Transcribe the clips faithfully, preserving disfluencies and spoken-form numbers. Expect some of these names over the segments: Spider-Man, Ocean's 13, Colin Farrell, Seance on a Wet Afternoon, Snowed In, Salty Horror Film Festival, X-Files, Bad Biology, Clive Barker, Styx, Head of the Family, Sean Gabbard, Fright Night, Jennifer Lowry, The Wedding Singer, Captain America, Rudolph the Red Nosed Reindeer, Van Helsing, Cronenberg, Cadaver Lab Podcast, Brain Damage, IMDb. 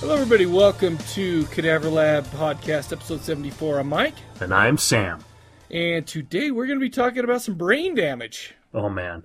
Hello, everybody. Welcome to Cadaver Lab Podcast, episode seventy-four. I'm Mike. And I'm Sam. And today we're going to be talking about some brain damage. Oh, man.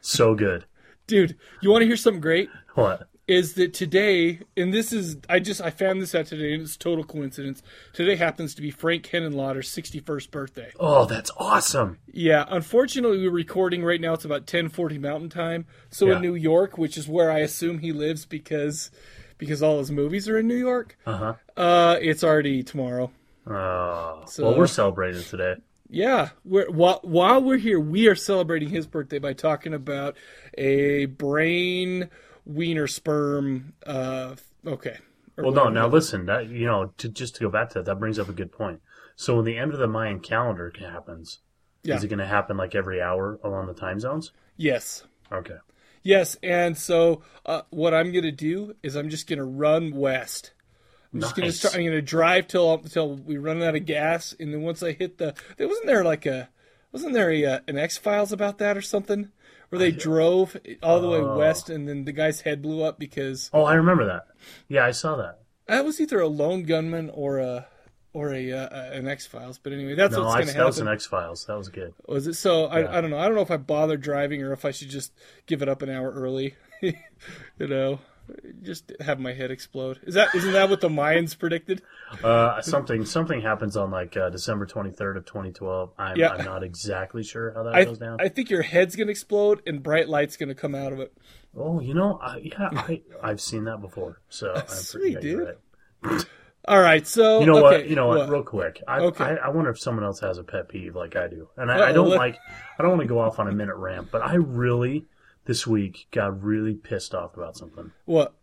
So good. Dude, you want to hear something great? What? Is that today, and this is, I just, I found this out today, and it's total coincidence. Today happens to be Frank Henenlotter's sixty-first birthday. Oh, that's awesome. Yeah. Unfortunately, we're recording right now. It's about ten forty Mountain Time. So yeah. In New York, which is where I assume he lives because... Because all his movies are in New York. Uh-huh. Uh, it's already tomorrow. Oh. So, well, we're celebrating today. Yeah. We're, while, while we're here, we are celebrating his birthday by talking about a brain wiener sperm. Uh, okay. Or well, no, now it. listen. That, you know, to, just to go back to that, that brings up a good point. So when the end of the Mayan calendar happens, yeah. Is it going to happen like every hour along the time zones? Yes. Okay. Yes, and so uh, what I'm going to do is I'm just going to run west. I'm just nice. going to start. I'm going to drive till till we run out of gas, and then once I hit the, there wasn't there like a, wasn't there a, uh, an X-Files about that or something where they I, drove all the uh, way west, and then the guy's head blew up because. Oh, I remember that. Yeah, I saw that. That was either a lone gunman or a. Or a uh, an X-Files, but anyway, that's no, what's going to happen. No, that was an X-Files. That was good. Was it? So yeah. I I don't know. I don't know if I bother driving or if I should just give it up an hour early. You know, just have my head explode. Is that isn't that what the Mayans predicted? Uh, something something happens on like uh, December twenty third of twenty twelve. I'm yeah. I'm not exactly sure how that I, goes down. I think your head's going to explode and bright light's going to come out of it. Oh, you know, I, yeah, I I've seen that before. So I'm sweet, dude. Right. All right, so... You know okay, what, you know what, what? real quick. I, okay. I I wonder if someone else has a pet peeve like I do. And I, I don't like... I don't want to go off on a minute rant, but I really, this week, got really pissed off about something. What?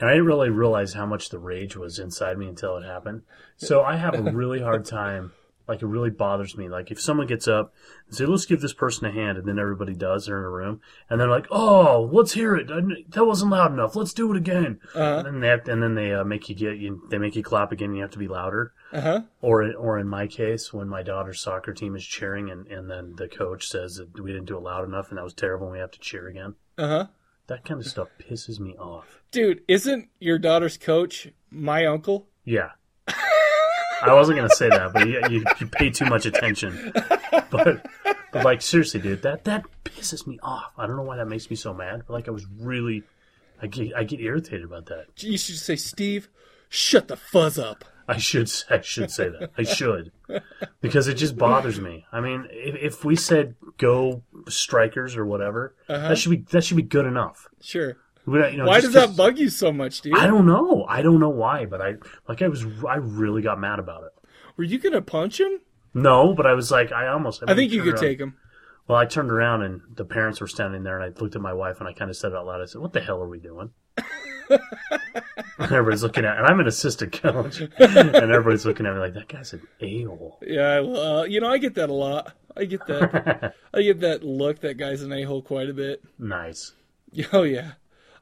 And I didn't really realize how much the rage was inside me until it happened. So I have a really hard time... Like, it really bothers me. Like, if someone gets up and say, let's give this person a hand, and then everybody does, they're in a room, and they're like, oh, let's hear it. That wasn't loud enough. Let's do it again. Uh-huh. And then they, have to, and then they uh, make you get you, they make you clap again, and you have to be louder. Uh-huh. Or, or in my case, when my daughter's soccer team is cheering, and, and then the coach says that we didn't do it loud enough, and that was terrible, and we have to cheer again. Uh-huh. That kind of stuff pisses me off. Dude, isn't your daughter's coach my uncle? Yeah. I wasn't going to say that, but you, you, you pay too much attention. But, but like, seriously, dude, that, that pisses me off. I don't know why that makes me so mad. But like, I was really, I get, I get irritated about that. You should say, Steve, shut the fuzz up. I should I should say that. I should. Because it just bothers me. I mean, if, if we said go strikers or whatever, uh-huh. that should be that should be good enough. Sure. Not, you know, why does that just, bug you so much, dude? I don't know. I don't know why, but I like I was I really got mad about it. Were you gonna punch him? No, but I was like I almost. I, I think you could around. take him. Well, I turned around and the parents were standing there, and I looked at my wife and I kind of said it out loud. I said, "What the hell are we doing?" Everybody's looking at, and I'm an assistant coach, and everybody's looking at me like that guy's an a-hole. Yeah, well, uh, you know, I get that a lot. I get that. I get that look. That guy's an a-hole quite a bit. Nice. Oh yeah.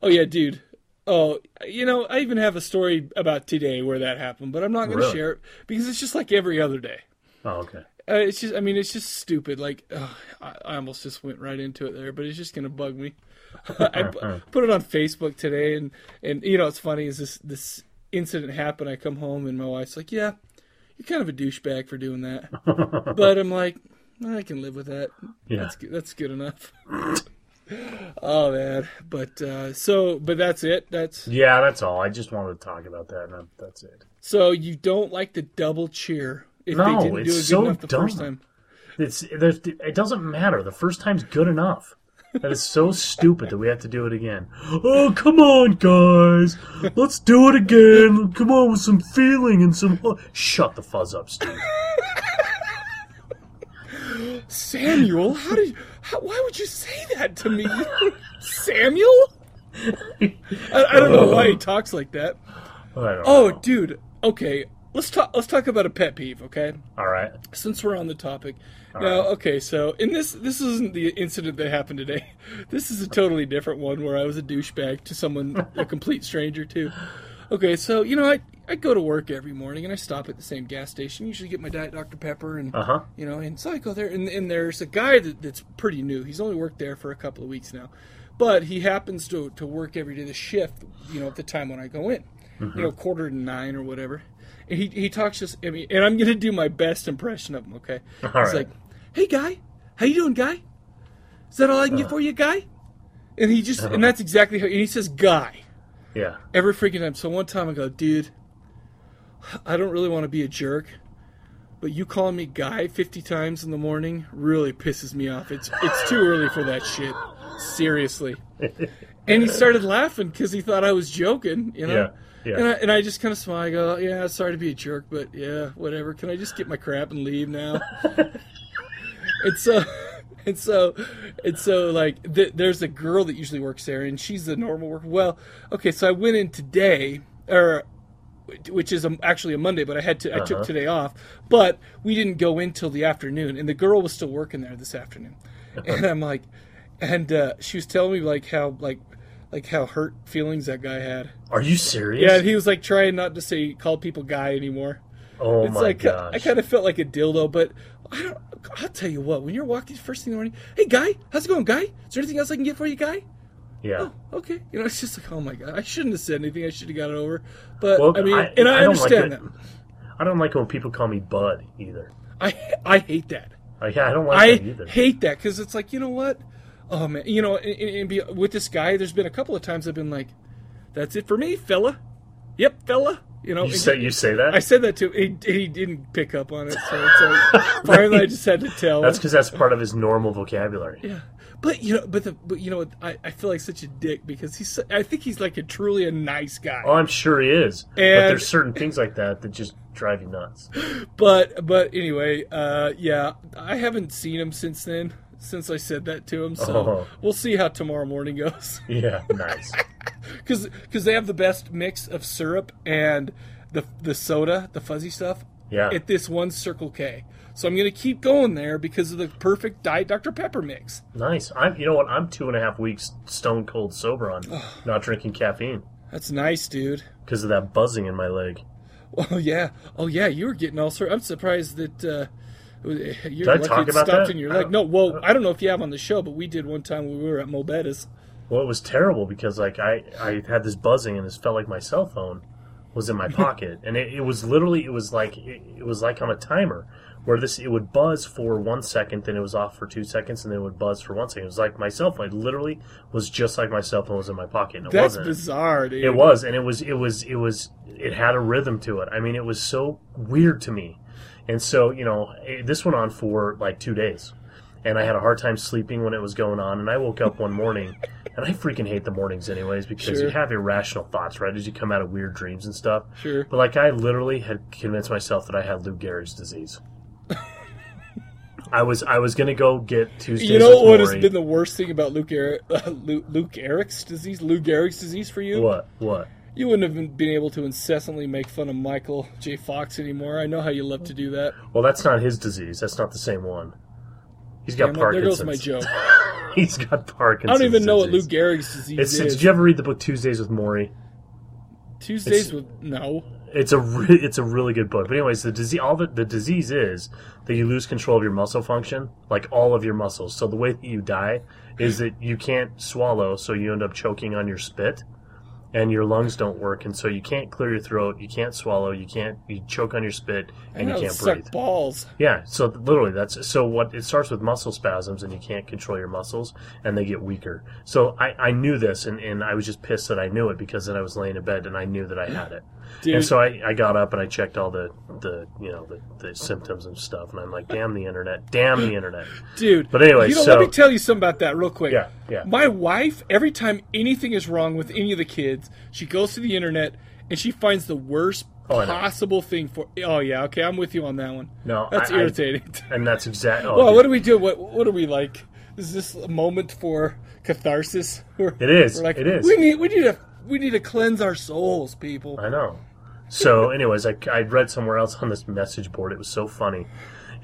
Oh, yeah, dude. Oh, you know, I even have a story about today where that happened, but I'm not going to really? share it because it's just like every other day. Oh, okay. Uh, it's just, I mean, it's just stupid. Like, oh, I, I almost just went right into it there, but it's just going to bug me. I put it on Facebook today, and, and you know, it's funny is this, this incident happened. I come home, and my wife's like, yeah, you're kind of a douchebag for doing that. But I'm like, I can live with that. Yeah. That's, that's good enough. Oh man, but uh, so but that's it. That's yeah, that's all. I just wanted to talk about that, and that's it. So you don't like the double cheer if no, they didn't do it good so enough the dumb. first time. It's it doesn't matter. The first time's good enough. That is so stupid that we have to do it again. Oh come on, guys, let's do it again. Come on with some feeling and some. Oh, shut the fuzz up, Steve. Samuel, how did? You... How, why would you say that to me? Samuel? I, I don't know why he talks like that. Oh, know. dude. Okay, let's talk Let's talk about a pet peeve, okay? All right. Since we're on the topic. All now, right. okay, so in this, this isn't the incident that happened today. This is a totally different one where I was a douchebag to someone, a complete stranger to. Okay, so, you know, I, I go to work every morning, and I stop at the same gas station. Usually get my Diet Doctor Pepper, and, uh-huh. you know, and so I go there, and, and there's a guy that, that's pretty new. He's only worked there for a couple of weeks now, but he happens to, to work every day, the shift, you know, at the time when I go in. mm-hmm. you know, quarter to nine or whatever. And he he talks just, I mean, and I'm gonna do my best impression of him. Okay, all he's right. like, "Hey, guy, how you doing, guy? Is that all I can uh-huh. get for you, guy?" And he just, uh-huh. and that's exactly how, and he says, "Guy." Yeah. Every freaking time. So one time I go, "Dude, I don't really want to be a jerk, but you calling me guy fifty times in the morning really pisses me off. It's it's too early for that shit. Seriously." And he started laughing because he thought I was joking, you know? Yeah, yeah. And, I, and I just kind of smile. I go, "Yeah, sorry to be a jerk, but yeah, whatever. Can I just get my crap and leave now?" And so... And so, and so, like, th- there's a girl that usually works there, and she's the normal worker. Well, okay, so I went in today, or which is a, actually a Monday, but I had to, uh-huh. I took today off. But we didn't go in till the afternoon, and the girl was still working there this afternoon. Uh-huh. And I'm like, and uh, she was telling me like how like, like how hurt feelings that guy had. Are you serious? Yeah, and he was like trying not to say call people guy anymore. Oh it's my like, gosh! I, I kind of felt like a dildo, but I don't, I'll tell you what. When you're walking first thing in the morning, "Hey, guy, how's it going, guy? Is there anything else I can get for you, guy?" Yeah. Oh, okay. You know, it's just like, oh my god, I shouldn't have said anything. I should have got it over. But well, I mean, I, and I, I understand like that. I don't like when people call me Bud either. I I hate that. I, yeah, I don't like I that either. I hate that because it's like, you know what? Oh man, you know, and, and be, with this guy, there's been a couple of times I've been like, "That's it for me, fella." Yep, fella. You know, you say you say that. I said that to him. He, he didn't pick up on it, so it's like, finally I just had to tell. That's because that's part of his normal vocabulary. Yeah, but you know, but the but you know, I, I feel like such a dick because he's. I think he's like a truly a nice guy. Oh, I'm sure he is. And, but there's certain things like that that just drive you nuts. But but anyway, uh, yeah, I haven't seen him since then. Since I said that to him, so oh. we'll see how tomorrow morning goes. Yeah, nice. Because they have the best mix of syrup and the the soda, the fuzzy stuff, yeah. at this one Circle K. So I'm going to keep going there because of the perfect Diet Doctor Pepper mix. Nice. I'm, you know what? I'm two and a half weeks stone cold sober on not drinking caffeine. That's nice, dude. Because of that buzzing in my leg. Oh, yeah. Oh, yeah, you were getting all sorts. I'm surprised that... Uh, You're did I talk about that? In your leg. No, well, I don't know if you have on the show, but we did one time when we were at Mo Betta's. Well, it was terrible because like I, I had this buzzing and this felt like my cell phone was in my pocket, and it, it was literally it was like it, it was like on a timer where this it would buzz for one second, then it was off for two seconds, and then it would buzz for one second. It was like my cell phone. It literally was just like my cell phone was in my pocket. And it That's wasn't. bizarre, dude. It was, and it was it was it was it had a rhythm to it. I mean, it was so weird to me. And so, you know, this went on for like two days. And I had a hard time sleeping when it was going on. And I woke up one morning, and I freaking hate the mornings anyways because sure. you have irrational thoughts, right? As you come out of weird dreams and stuff. Sure. But like I literally had convinced myself that I had Lou Gehrig's disease. I was I was going to go get Tuesdays You know with what Maury. Has been the worst thing about Luke Eric, uh, Luke, Luke Eric's disease? Lou Gehrig's disease for you? What? What? You wouldn't have been able to incessantly make fun of Michael J. Fox anymore. I know how you love to do that. Well, that's not his disease. That's not the same one. He's got Damn, Parkinson's. There goes my joke. He's got Parkinson's. I don't even disease. know what Lou Gehrig's disease it's, is. Did you ever read the book Tuesdays with Maury? Tuesdays it's, with no. It's a re- it's a really good book. But anyways, the disease all the, the disease is that you lose control of your muscle function, like all of your muscles. So the way that you die is that you can't swallow, so you end up choking on your spit. And your lungs don't work, and so you can't clear your throat, you can't swallow, you can't you choke on your spit, and you can't breathe. Suck balls. Yeah, so literally that's so what it starts with muscle spasms, and you can't control your muscles, and they get weaker. So I, I knew this, and, and I was just pissed that I knew it because then I was laying in bed and I knew that I had it. Dude. And so I, I got up and I checked all the, the you know the, the symptoms and stuff, and I'm like, damn the internet, damn the internet, dude. But anyway, you know, so let me tell you something about that real quick. Yeah, yeah. My wife, every time anything is wrong with any of the kids. She goes to the internet and she finds the worst oh, possible thing for. Oh yeah, okay, I'm with you on that one. No, that's I, irritating. I, and that's exactly. Oh, well, dude. What do we do? What What are we like? Is this a moment for catharsis? We're, it is. Like, it is. We need. We need to. We need to cleanse our souls, people. I know. So, anyways, I I read somewhere else on this message board. It was so funny.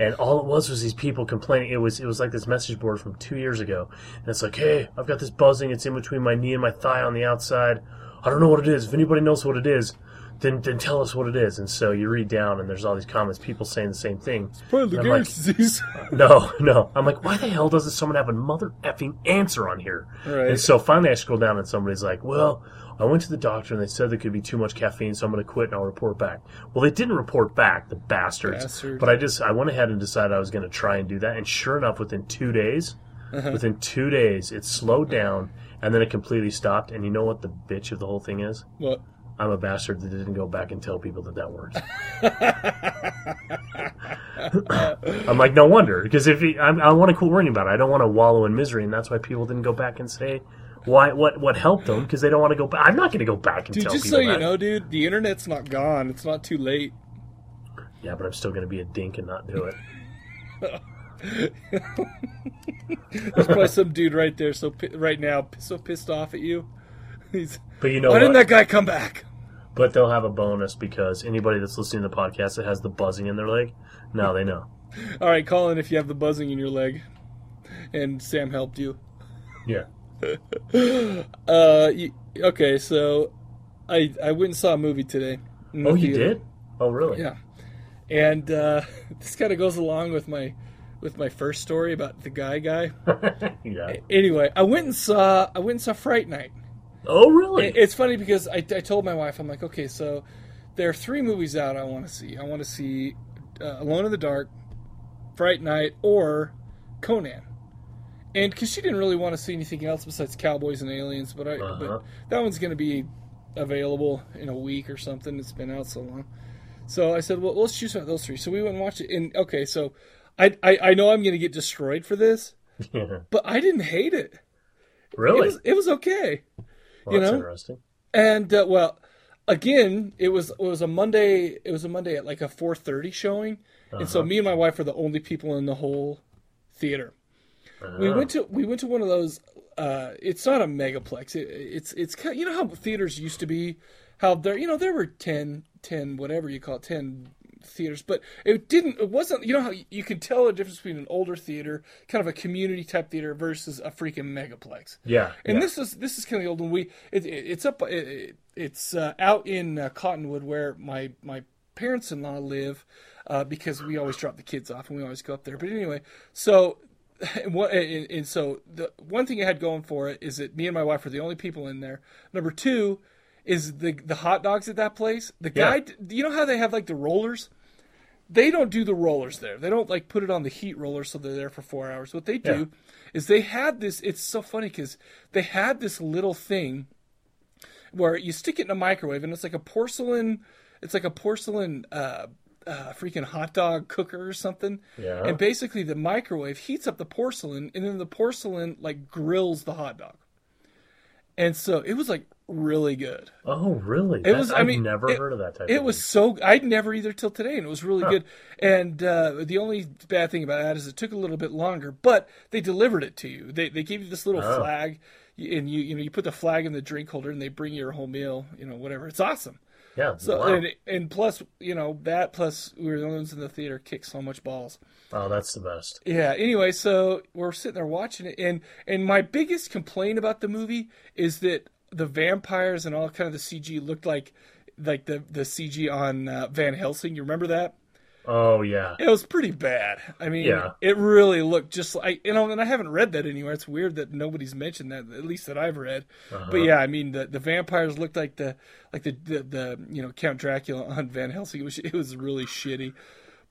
And all it was was these people complaining. It was it was like this message board from two years ago. And it's like, hey, I've got this buzzing. It's in between my knee and my thigh on the outside. I don't know what it is. If anybody knows what it is, Then, then tell us what it is. And so you read down, and there's all these comments, people saying the same thing. Spoiler alert! Disease. No, no. I'm like, why the hell doesn't someone have a mother effing answer on here? Right. And so finally, I scroll down, and somebody's like, "Well, I went to the doctor, and they said there could be too much caffeine, so I'm going to quit, and I'll report back." Well, they didn't report back, the bastards. Bastard. But I just, I went ahead and decided I was going to try and do that. And sure enough, within two days, uh-huh. within two days, it slowed down, and then it completely stopped. And you know what the bitch of the whole thing is? What? I'm a bastard that didn't go back and tell people that that worked. I'm like, no wonder. Because if he, I'm, I want to quit worrying about it. I don't want to wallow in misery, and that's why people didn't go back and say why what, what helped them, because they don't want to go back. I'm not going to go back and dude, tell people that. Dude, just so you know, dude, the internet's not gone. It's not too late. Yeah, but I'm still going to be a dink and not do it. There's probably some dude right there so right now so pissed off at you. He's, but you know why didn't that guy come back? But they'll have a bonus because anybody that's listening to the podcast that has the buzzing in their leg, now they know. All right, call in if you have the buzzing in your leg, and Sam helped you. Yeah. uh, you, okay, so I I went and saw a movie today. Oh, you did? Oh, really? Yeah. And uh, this kind of goes along with my with my first story about the guy guy. Yeah. Anyway, I went and saw I went and saw Fright Night. Oh, really? It's funny because I, I told my wife, I'm like, okay, so there are three movies out I want to see. I want to see uh, Alone in the Dark, Fright Night, or Conan. And because she didn't really want to see anything else besides Cowboys and Aliens, but, I, uh-huh. but that one's going to be available in a week or something. It's been out so long. So I said, well, let's choose out those three. So we went and watched it. And okay, so I, I, I know I'm going to get destroyed for this, yeah. but I didn't hate it. Really? It was, it was okay. Well, you know? That's interesting. And uh, well, again, it was it was a Monday. It was a Monday at like a four thirty showing, uh-huh. and so me and my wife were the only people in the whole theater. Uh-huh. We went to we went to one of those. Uh, it's not a megaplex. It, it's it's you know how theaters used to be, how there you know there were ten, ten, whatever you call it, ten theaters, but it didn't. It wasn't. You know how you could tell the difference between an older theater, kind of a community type theater, versus a freaking megaplex. Yeah. And yeah. this is this is kind of the old one. We it, it, it's up. It, it, it's uh, out in uh, Cottonwood where my my parents-in-law live, uh, because we always drop the kids off and we always go up there. But anyway, so and, what, and, and so the one thing it had going for it is that me and my wife were the only people in there. Number two. Is the the hot dogs at that place? The guy, yeah. You know how they have like the rollers? They don't do the rollers there. They don't like put it on the heat roller so they're there for four hours. What they do yeah. is they had this. It's so funny because they had this little thing where you stick it in a microwave and it's like a porcelain. It's like a porcelain uh, uh, freaking hot dog cooker or something. Yeah. And basically the microwave heats up the porcelain and then the porcelain like grills the hot dog. And so it was like. Really good. Oh, really? It that, was. I mean, I've never it, heard of that type. It of It was so. I'd never either till today, and it was really huh. good. And uh, the only bad thing about that is it took a little bit longer, but they delivered it to you. They they gave you this little oh. flag, and you you know you put the flag in the drink holder, and they bring you your whole meal. You know, whatever. It's awesome. Yeah. So wow. and and plus you know that plus we were the ones in the theater kicked so much balls. Oh, that's the best. Yeah. Anyway, so we're sitting there watching it, and and my biggest complaint about the movie is that. The vampires and all kind of the C G looked like, like the, the C G on uh, Van Helsing. You remember that? Oh yeah, it was pretty bad. I mean, yeah. it really looked just like you know. And I haven't read that anywhere. It's weird that nobody's mentioned that, at least that I've read. Uh-huh. But yeah, I mean, the, the vampires looked like the like the, the the you know Count Dracula on Van Helsing. It was it was really shitty.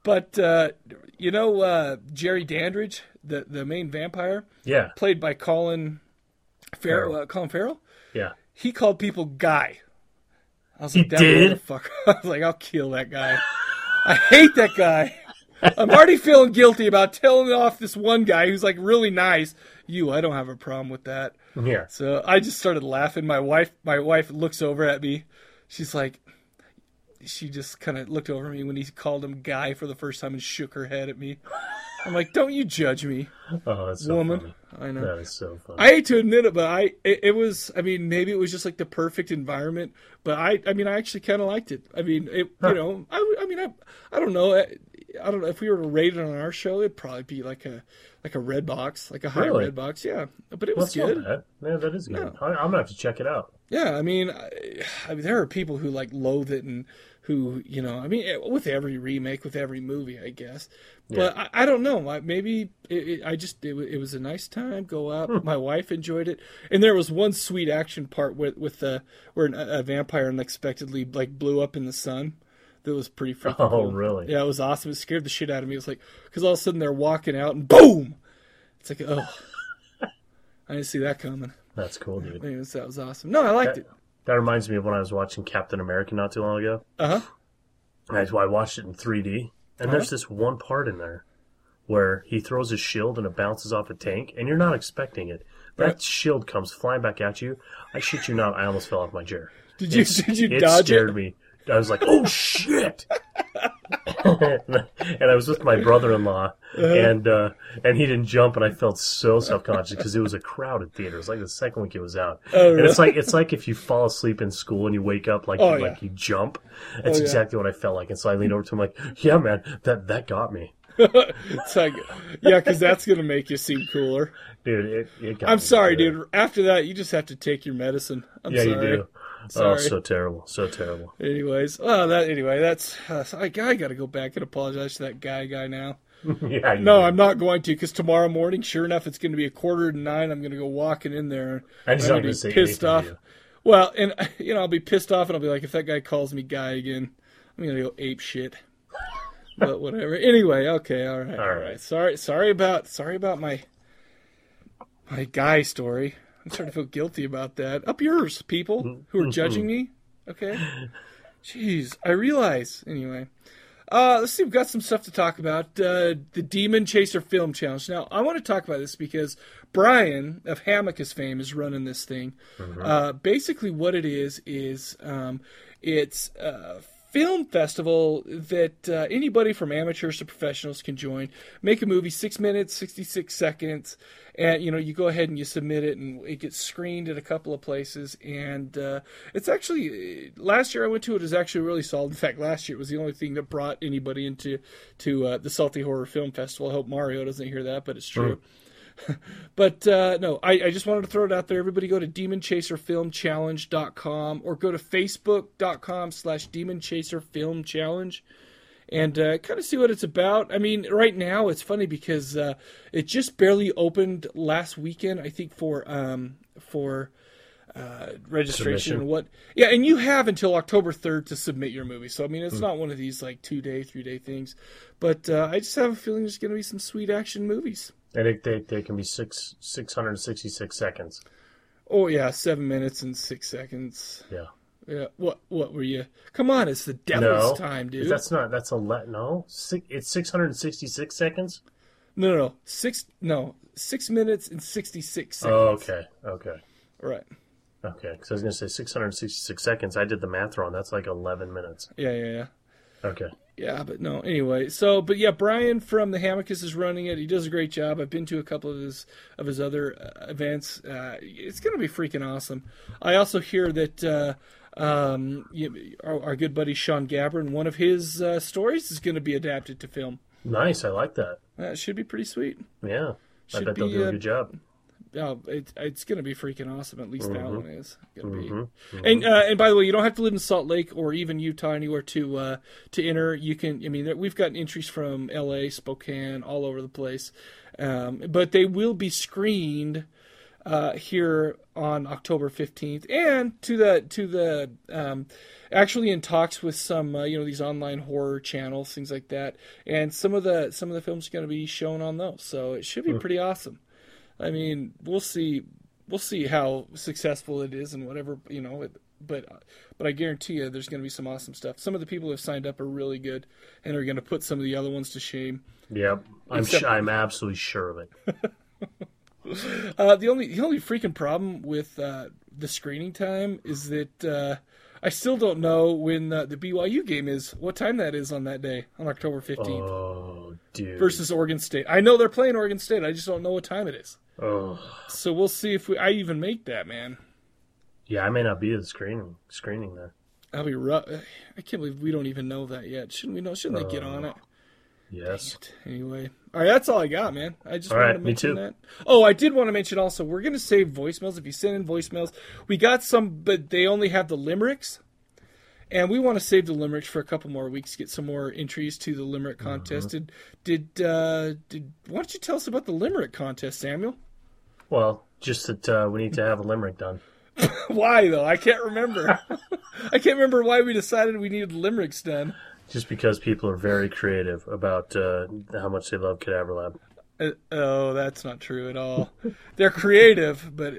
But uh, you know uh, Jerry Dandridge, the the main vampire, yeah, played by Colin Farrell. Farrell. Uh, Colin Farrell. Yeah, he called people "guy." I was like, "That motherfucker!" I was like, "I'll kill that guy. I hate that guy. I'm already feeling guilty about telling off this one guy who's like really nice. You, I don't have a problem with that." Yeah. So I just started laughing. My wife, my wife looks over at me. She's like, she just kind of looked over at me when he called him "guy" for the first time and shook her head at me. I'm like, don't you judge me, oh, that's so woman. Funny. I know. That is so funny. I hate to admit it, but I it, it was. I mean, maybe it was just like the perfect environment. But I, I mean, I actually kind of liked it. I mean, it. Huh. You know, I, I mean, I, I don't know. I don't know, if we were to rate it on our show, it'd probably be like a like a red box, like a high really? red box. Yeah, but it was well, good. That. Yeah, that is good. Yeah. I'm gonna have to check it out. Yeah, I mean, I, I mean, there are people who like loathe it and who, you know, I mean, with every remake, with every movie, I guess. But yeah. I, I don't know. Maybe it, it, I just it, it was a nice time. Go out. Hmm. My wife enjoyed it, and there was one sweet action part with with the where a vampire unexpectedly like blew up in the sun. That was pretty freaking oh, cool. Oh, really? Yeah, it was awesome. It scared the shit out of me. It was like, because all of a sudden they're walking out and boom! It's like, oh, I didn't see that coming. That's cool, dude. It was, that was awesome. No, I liked that, it. That reminds me of when I was watching Captain America not too long ago. Uh huh. I, I watched it in three D, and uh-huh. there's this one part in there where he throws his shield and it bounces off a tank, and you're not expecting it. That right. shield comes flying back at you. I shit you not, I almost fell off my chair. Did you? It, did you it dodge it? It scared me. I was like, oh, shit. And I was with my brother-in-law, and uh, and he didn't jump, and I felt so self-conscious because it was a crowded theater. It was like the second week it was out. Oh, and really? it's like it's like if you fall asleep in school and you wake up like, oh, you, yeah. like you jump. That's oh, exactly yeah. what I felt like. And so I leaned over to him like, yeah, man, that, that got me. It's like, yeah, because that's going to make you seem cooler. Dude, it, it got I'm me sorry, good. dude. After that, you just have to take your medicine. I'm yeah, sorry. you do. Sorry. Oh, so terrible, so terrible. Anyways, well, that anyway, that's uh, I, I got to go back and apologize to that guy guy now. yeah, no, know. I'm not going to, because tomorrow morning, sure enough, it's going to be a quarter to nine. I'm going to go walking in there. I'm just going to be say pissed off. To well, and you know, I'll be pissed off, and I'll be like, if that guy calls me guy again, I'm going to go ape shit. But whatever. Anyway, okay, all right, all, all right. right. Sorry, sorry about, sorry about my my guy story. I'm starting to feel guilty about that. Up yours, people who are judging me. Okay. Jeez, I realize. Anyway, uh, let's see. We've got some stuff to talk about. Uh, the Demon Chaser Film Challenge. Now, I want to talk about this because Brian of Hamicus fame is running this thing. Mm-hmm. Uh, basically, what it is is um, it's a film festival that uh, anybody from amateurs to professionals can join. Make a movie, six minutes, sixty-six seconds. And, you know, you go ahead and you submit it, and it gets screened at a couple of places. And uh, it's actually, last year I went to it, it was actually really solid. In fact, last year it was the only thing that brought anybody into to uh, the Salty Horror Film Festival. I hope Mario doesn't hear that, but it's true. Mm. But, uh, no, I, I just wanted to throw it out there. Everybody go to demon chaser film challenge dot com or go to facebook dot com slash demon chaser film challenge. And uh, kind of see what it's about. I mean, right now it's funny because uh, it just barely opened last weekend, I think, for um, for uh, registration Submission. and what. Yeah, and you have until October third to submit your movie. So I mean, it's mm. not one of these like two day, three day things. But uh, I just have a feeling there's going to be some sweet action movies. And it, they they can be six six hundred and sixty six seconds. Oh yeah, seven minutes and six seconds. Yeah. Yeah, what what were you? Come on, it's the devil's no, time, dude. That's not. That's a let. No, six, it's six hundred and sixty-six seconds. No, no, no, six. No, six minutes and sixty-six seconds. Oh, okay, okay, right. Okay, because I was gonna say six hundred and sixty-six seconds. I did the math wrong. That's like eleven minutes. Yeah, yeah, yeah. Okay. Yeah, but no. Anyway, so but yeah, Brian from the Hamicus is running it. He does a great job. I've been to a couple of his of his other uh, events. Uh, it's gonna be freaking awesome. I also hear that. Uh, Um, you, our, our good buddy Sean Gabbard, one of his uh, stories is going to be adapted to film. Nice, I like that. That should be pretty sweet. Yeah, should I bet be, they'll do a uh, good job. Oh, it, it's going to be freaking awesome. At least mm-hmm. that one is going to mm-hmm. be. Mm-hmm. And uh, and by the way, you don't have to live in Salt Lake or even Utah anywhere to uh, to enter. You can. I mean, we've gotten entries from L A, Spokane, all over the place. Um, but they will be screened. Uh, here on October fifteenth, and to the to the um, actually in talks with some uh, you know these online horror channels, things like that, and some of the some of the films are going to be shown on those, so it should be pretty awesome. I mean, we'll see we'll see how successful it is and whatever, you know. It, but but I guarantee you, there's going to be some awesome stuff. Some of the people who have signed up are really good, and are going to put some of the other ones to shame. Yep, I'm sh- I'm absolutely sure of it. Uh, the only the only freaking problem with uh, the screening time is that uh, I still don't know when uh, the B Y U game is, what time that is on that day, on October fifteenth. Oh, dude. Versus Oregon State. I know they're playing Oregon State. I just don't know what time it is. Oh. So we'll see if we, I even make that, man. Yeah, I may not be at the screening, screening there. I'll be rough. I can't believe we don't even know that yet. Shouldn't we know? Shouldn't oh. they get on it? Yes. Anyway. All right, that's all I got, man. I just all wanted right, to mention me too. that. Oh, I did want to mention also, we're going to save voicemails. If you send in voicemails, we got some, but they only have the limericks. And we want to save the limericks for a couple more weeks, get some more entries to the limerick contest. Mm-hmm. Did, did, uh, did, why don't you tell us about the limerick contest, Samuel? Well, just that uh, we need to have a limerick done. Why, though? I can't remember. I can't remember why we decided we needed limericks done. Just because people are very creative about uh, how much they love Cadaver Lab. Uh, oh, that's not true at all. They're creative, but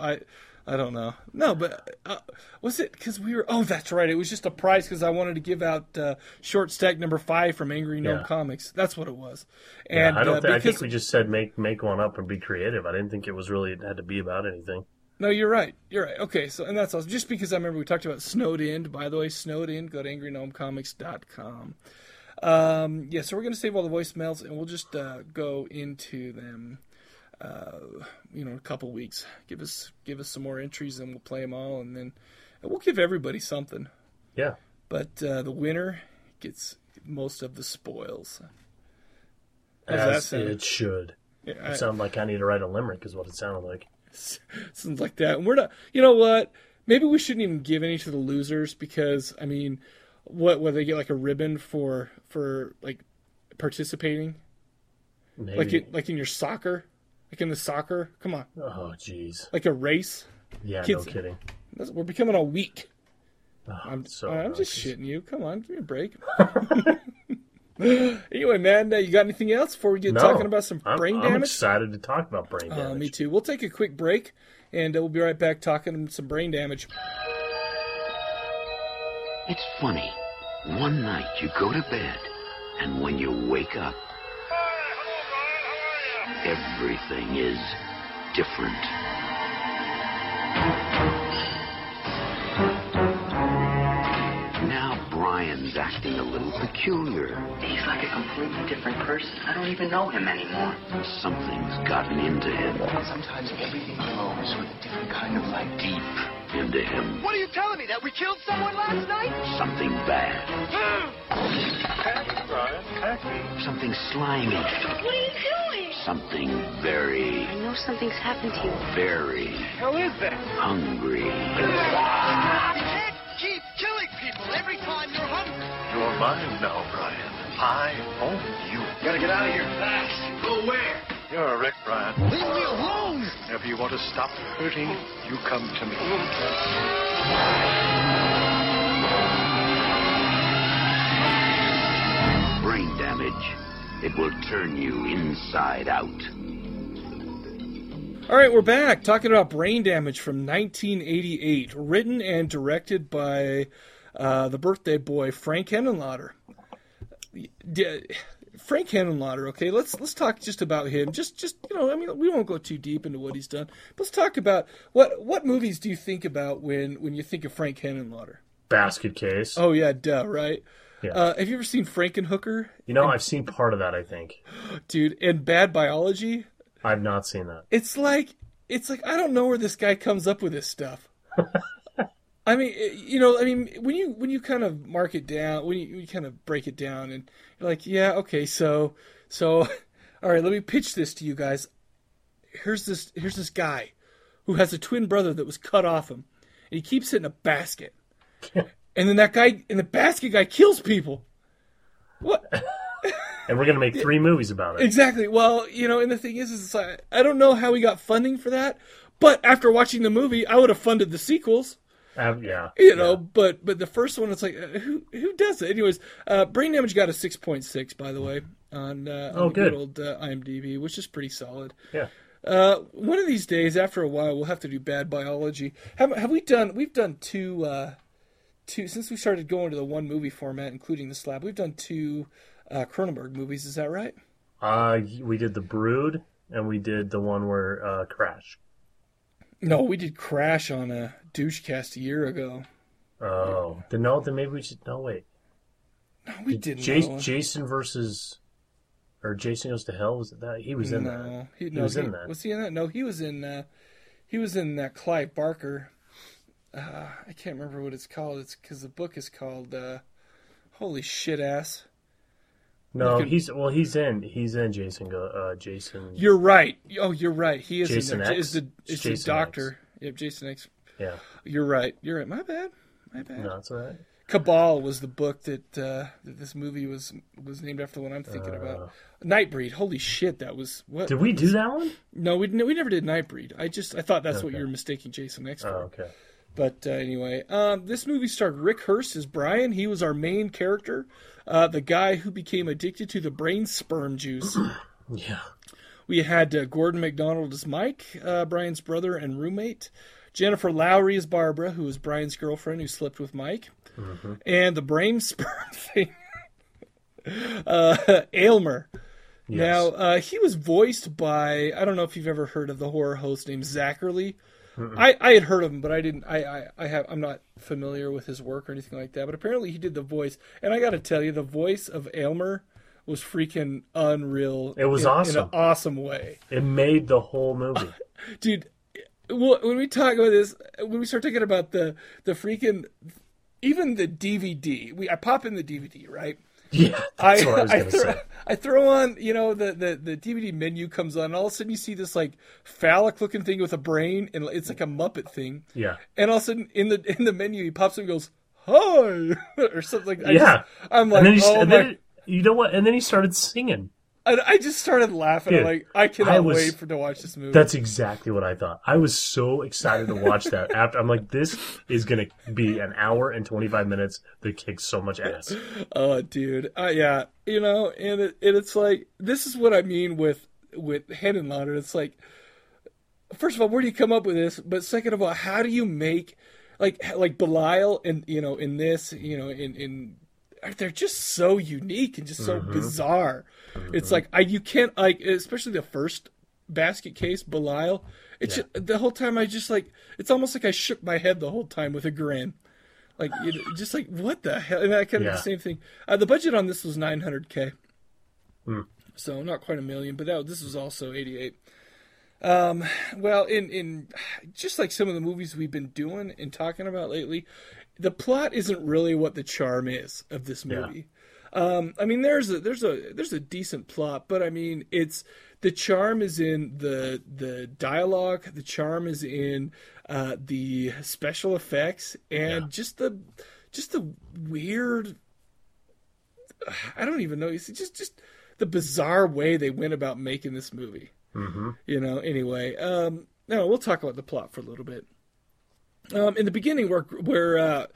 I... I don't know. No, but uh, was it because we were... Oh, that's right. It was just a prize because I wanted to give out uh, short stack number five from Angry Gnome yeah. Comics. That's what it was. And yeah, I don't. Uh, think, because, I think we just said make make one up and be creative. I didn't think it was really it had to be about anything. No, you're right. You're right. Okay, so and that's awesome. Just because I remember we talked about Snowed In. By the way, Snowed In, go to angry gnome comics dot com. Um, yeah, so we're going to save all the voicemails, and we'll just uh, go into them. Uh, you know, a couple weeks. Give us give us some more entries, and we'll play them all, and then and we'll give everybody something. Yeah. But uh, the winner gets most of the spoils. How's As that it should. Yeah, it I, sounded like I need to write a limerick, is what it sounded like. Sounds like that. And we're not. You know what? Maybe we shouldn't even give any to the losers because, I mean, what? Whether they get like a ribbon for for like participating, maybe like it, like in your soccer. Like in the soccer, come on. Oh, jeez. Like a race. Yeah, Kids, no kidding. We're becoming all weak. Oh, I'm, so I'm just shitting you. Come on, give me a break. Anyway, man, uh, you got anything else before we get no, talking about some I'm, brain damage? I'm excited to talk about brain damage. Uh, me too. We'll take a quick break, and uh, we'll be right back talking some brain damage. It's funny. One night you go to bed, and when you wake up, everything is different. Now Brian's acting a little peculiar. He's like a completely different person. I don't even know him anymore. Something's gotten into him. Sometimes everything glows with a different kind of light deep into him. What are you telling me? That we killed someone last night? Something bad. Happy, Brian. Happy. Something slimy. What are you doing? Something very... I know something's happened to you. Very... How is that? Hungry. You can't keep killing people every time you're hungry. You're mine now, Brian. I own you. You gotta get out of here fast. Go where? You're a wreck, Brian. Leave me alone! Whenever you want to stop hurting, you come to me. Brain damage. It will turn you inside out. All right, we're back talking about Brain Damage from nineteen eighty-eight, written and directed by uh, the birthday boy Frank Henenlotter. Frank Henenlotter. Okay, let's let's talk just about him. Just just you know, I mean, we won't go too deep into what he's done. Let's talk about what what movies do you think about when when you think of Frank Henenlotter? Basket Case. Oh yeah, duh, right. Yeah. Uh, have you ever seen Frankenhooker? You know, and, I've seen part of that, I think. Dude, and Bad Biology? I've not seen that. It's like, it's like I don't know where this guy comes up with this stuff. I mean, you know, I mean, when you when you kind of mark it down, when you, when you kind of break it down, and you're like, yeah, okay, so, so, all right, let me pitch this to you guys. Here's this, here's this guy who has a twin brother that was cut off him, and he keeps it in a basket. And then that guy, and the basket guy kills people. What? And we're going to make three movies about it. Exactly. Well, you know, and the thing is, is it's like, I don't know how we got funding for that, but after watching the movie, I would have funded the sequels. Um, yeah. You know, yeah. but but the first one, it's like, uh, who who does it? Anyways, uh, Brain Damage got a six point six, by the way, on, uh, on oh, the good, good old uh, IMDb, which is pretty solid. Yeah. Uh, one of these days, after a while, we'll have to do Bad Biology. Have, have we done, we've done two... Uh, Two, since we started going to the one movie format, including the slab, we've done two uh, Cronenberg movies. Is that right? Uh, we did The Brood, and we did the one where uh, Crash. No, we did Crash on a douchecast a year ago. Oh, yeah. Then no, then maybe we should. No, wait. No, we did, didn't. Jason, Jason versus, or Jason Goes to Hell. Was it that he was in no, that? He, no, he was he, in that. Was he in that? No, he was in. Uh, he was in that Clive Barker. Uh, I can't remember what it's called. It's because the book is called uh, Holy Shit Ass. No, can, he's well. He's in. He's in Jason. Uh, Jason. You're right. Oh, you're right. He is. Jason in there. X. Is the is Jason the doctor? X. Yep, Jason X. Yeah. You're right. You're right. My bad. My bad. No, it's all right. Cabal was the book that uh, that this movie was was named after. The one I'm thinking uh, about. Nightbreed. Holy shit! That was what. Did we do that one? No, we no, we never did Nightbreed. I just I thought that's okay. What you were mistaking Jason X for. Oh, okay. But uh, anyway, um, this movie starred Rick Hearst as Brian. He was our main character, uh, the guy who became addicted to the brain sperm juice. Yeah. We had uh, Gordon McDonald as Mike, uh, Brian's brother and roommate. Jennifer Lowry as Barbara, who was Brian's girlfriend who slept with Mike. Mm-hmm. And the brain sperm thing, uh, Aylmer. Yes. Now, uh, he was voiced by, I don't know if you've ever heard of the horror host named Zachary Lee. I, I had heard of him, but I didn't. I, I, I have. I'm not familiar with his work or anything like that. But apparently, he did the voice, and I got to tell you, the voice of Aylmer was freaking unreal. It was in, awesome in an awesome way. It made the whole movie, dude. Well, when we talk about this, when we start talking about the the freaking, even the D V D, we I pop in the D V D, right? Yeah, that's I, what I was I, gonna throw, say. I throw on, you know, the, the, the D V D menu comes on, and all of a sudden you see this, like, phallic-looking thing with a brain, and it's like a Muppet thing. Yeah. And all of a sudden, in the in the menu, he pops up and goes, hi, or something like that. Yeah. Just, I'm like, and then oh, and my... Then, you know what? And then he started singing. And I just started laughing. Dude, I'm like, I cannot I was, wait for to watch this movie. That's exactly what I thought. I was so excited to watch that. After I'm like, this is going to be an hour and twenty-five minutes that kicks so much ass. Oh, dude. Uh, yeah. You know, and, it, and it's like, this is what I mean with, with Henenlotter. It's like, first of all, where do you come up with this? But second of all, how do you make, like, like Belial and, you know, in this, you know, in, in, they're just so unique and just so mm-hmm. bizarre. Mm-hmm. It's like I you can't like especially the first Basket Case Belial. It's yeah. just, the whole time I just like it's almost like I shook my head the whole time with a grin, like it, just like what the hell. And I kind of yeah. the same thing. Uh, the budget on this was nine hundred K, mm. so not quite a million, but that this was also eighty-eight. Um, well, in in just like some of the movies we've been doing and talking about lately. The plot isn't really what the charm is of this movie. Yeah. Um, I mean, there's a there's a there's a decent plot, but I mean, it's the charm is in the the dialogue, the charm is in uh, the special effects, and yeah. just the just the weird. I don't even know. It's just just the bizarre way they went about making this movie. Mm-hmm. You know. Anyway, um, no, we'll talk about the plot for a little bit. Um, in the beginning, we're, we're uh,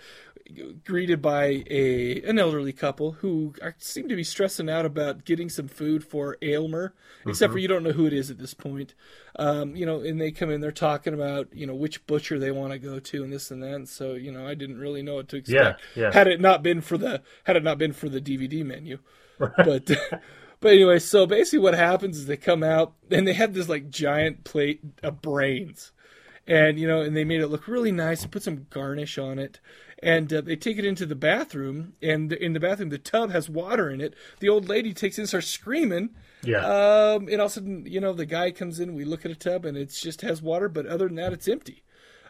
greeted by a an elderly couple who seem to be stressing out about getting some food for Aylmer, mm-hmm. except for you don't know who it is at this point. Um, you know, and they come in, they're talking about, you know, which butcher they want to go to and this and that. And so, you know, I didn't really know what to expect. Yeah, yeah. Had it not been for the had it not been for the D V D menu. Right. But but anyway, so basically what happens is they come out and they have this like giant plate of brains. And, you know, and they made it look really nice, put some garnish on it. And uh, they take it into the bathroom. And in the bathroom, the tub has water in it. The old lady takes it and starts screaming. Yeah. Um, and all of a sudden, you know, the guy comes in. We look at a tub, and it just has water. But other than that, it's empty.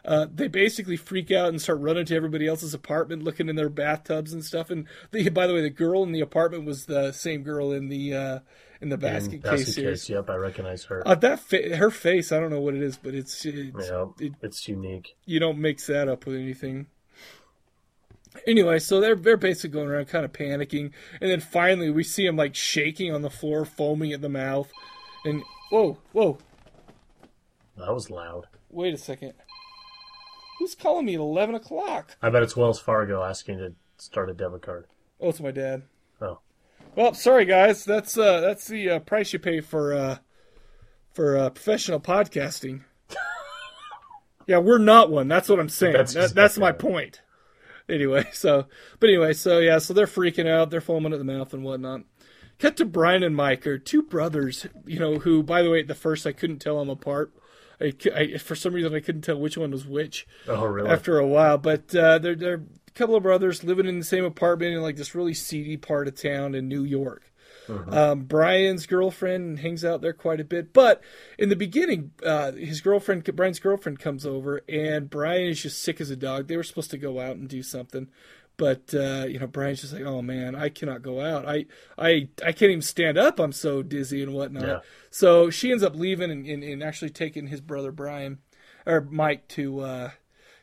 Uh, they basically freak out and start running to everybody else's apartment, looking in their bathtubs and stuff. And the, by the way, the girl in the apartment was the same girl in the uh, in the basket, in basket case. Series. Yep, I recognize her. Uh, that fa- her face, I don't know what it is, but it's it's, yeah, it, it's unique. You don't mix that up with anything. Anyway, so they're they're basically going around, kind of panicking, and then finally we see him like shaking on the floor, foaming at the mouth, and whoa, whoa, that was loud. Wait a second. Who's calling me at eleven o'clock? I bet it's Wells Fargo asking to start a debit card. Oh, it's my dad. Oh. Well, sorry, guys. That's uh, that's the uh, price you pay for uh, for uh, professional podcasting. Yeah, we're not one. That's what I'm saying. That's, that, exactly that's my right. point. Anyway, so, but anyway, so, yeah, so they're freaking out. They're foaming at the mouth and whatnot. Cut to Brian and Mike are two brothers, you know, who, by the way, at the first I couldn't tell them apart. I, I, for some reason, I couldn't tell which one was which. Oh, really? After a while, but uh, they're they're a couple of brothers living in the same apartment in like this really seedy part of town in New York. Mm-hmm. Um, Brian's girlfriend hangs out there quite a bit. But in the beginning, uh, his girlfriend, Brian's girlfriend comes over, and Brian is just sick as a dog. They were supposed to go out and do something. But, uh, you know, Brian's just like, oh, man, I cannot go out. I I, I can't even stand up. I'm so dizzy and whatnot. Yeah. So she ends up leaving and, and, and actually taking his brother Brian or Mike to uh,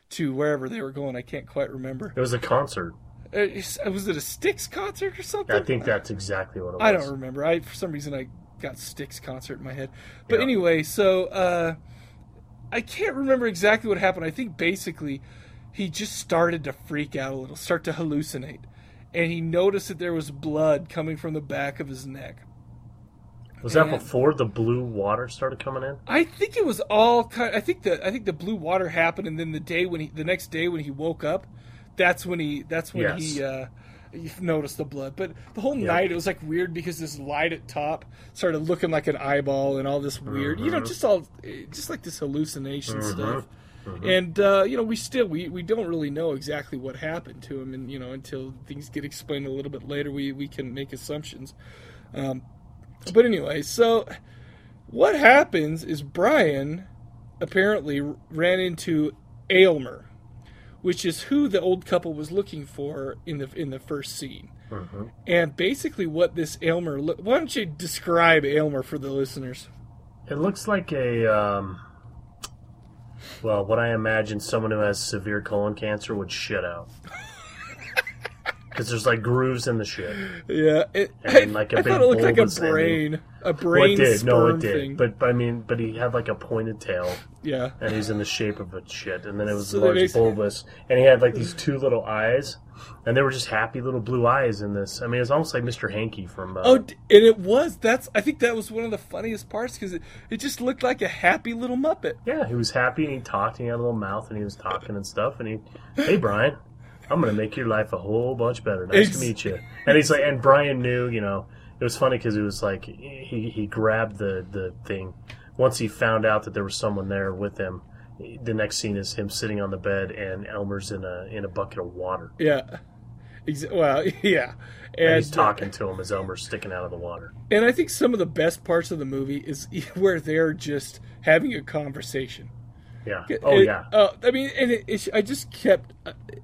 to wherever they were going. I can't quite remember. It was a concert. Uh, was it a Styx concert or something? I think that's exactly what it was. I don't remember. I For some reason, I got Styx concert in my head. But yeah. anyway, so uh, I can't remember exactly what happened. I think basically... he just started to freak out a little, start to hallucinate. And he noticed that there was blood coming from the back of his neck. Was and that before the blue water started coming in? I think it was all kind of, I think the I think the blue water happened, and then the day when he the next day when he woke up, that's when he that's when yes. he uh, noticed the blood. But the whole yep. night it was like weird because this light at top started looking like an eyeball and all this weird, mm-hmm. you know, just all just like this hallucination mm-hmm. stuff. Mm-hmm. And, uh, you know, we still, we, we don't really know exactly what happened to him. And, you know, until things get explained a little bit later, we, we can make assumptions. Um, but anyway, so what happens is Brian apparently ran into Aylmer, which is who the old couple was looking for in the, in the first scene. Mm-hmm. And basically what this Aylmer, lo- why don't you describe Aylmer for the listeners? It looks like a, um... well, what I imagine someone who has severe colon cancer would shit out. Because there's, like, grooves in the shit. Yeah. It, and, like, a I big thought it looked like a brain. A brain well, it did. No, it did. Thing. But, I mean, but he had, like, a pointed tail. Yeah. And he's in the shape of a shit. And then it was so large bulbous. And he had, like, these two little eyes. And they were just happy little blue eyes in this. I mean, it's almost like Mister Hanky from... Uh, oh, and it was. That's. I think that was one of the funniest parts because it, it just looked like a happy little Muppet. Yeah, he was happy and he talked and he had a little mouth and he was talking and stuff. And he, hey, Brian, I'm going to make your life a whole bunch better. Nice it's, to meet you. And he's like, and Brian knew, you know, it was funny because it was like he, he grabbed the, the thing. Once he found out that there was someone there with him, the next scene is him sitting on the bed and Elmer's in a in a bucket of water. Yeah. Well, yeah. And, and he's talking to him as Elmer's sticking out of the water. And I think some of the best parts of the movie is where they're just having a conversation. Yeah. Oh, it, yeah. Uh, I mean, and it, it, I just kept...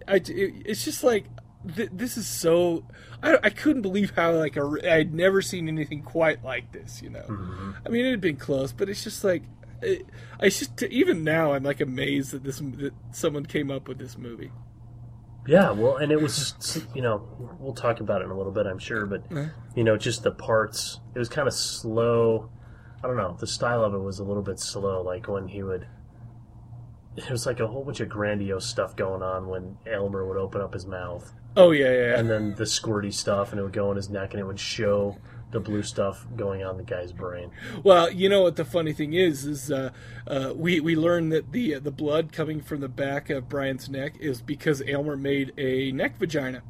I, it, it's just like, th- this is so... I, I couldn't believe how, like, a, I'd never seen anything quite like this, you know? Mm-hmm. I mean, it had been close, but it's just like... It, I just even now I'm like amazed that this that someone came up with this movie. Yeah, well, and it was just, you know, we'll talk about it in a little bit, I'm sure, but you know, just the parts. It was kind of slow. I don't know. The style of it was a little bit slow. Like when he would, it was like a whole bunch of grandiose stuff going on when Aylmer would open up his mouth. Oh yeah, yeah. yeah. And then the squirty stuff, and it would go in his neck, and it would show the blue stuff going on in the guy's brain. Well, you know what the funny thing is, is uh, uh, we we learned that the uh, the blood coming from the back of Brian's neck is because Aylmer made a neck vagina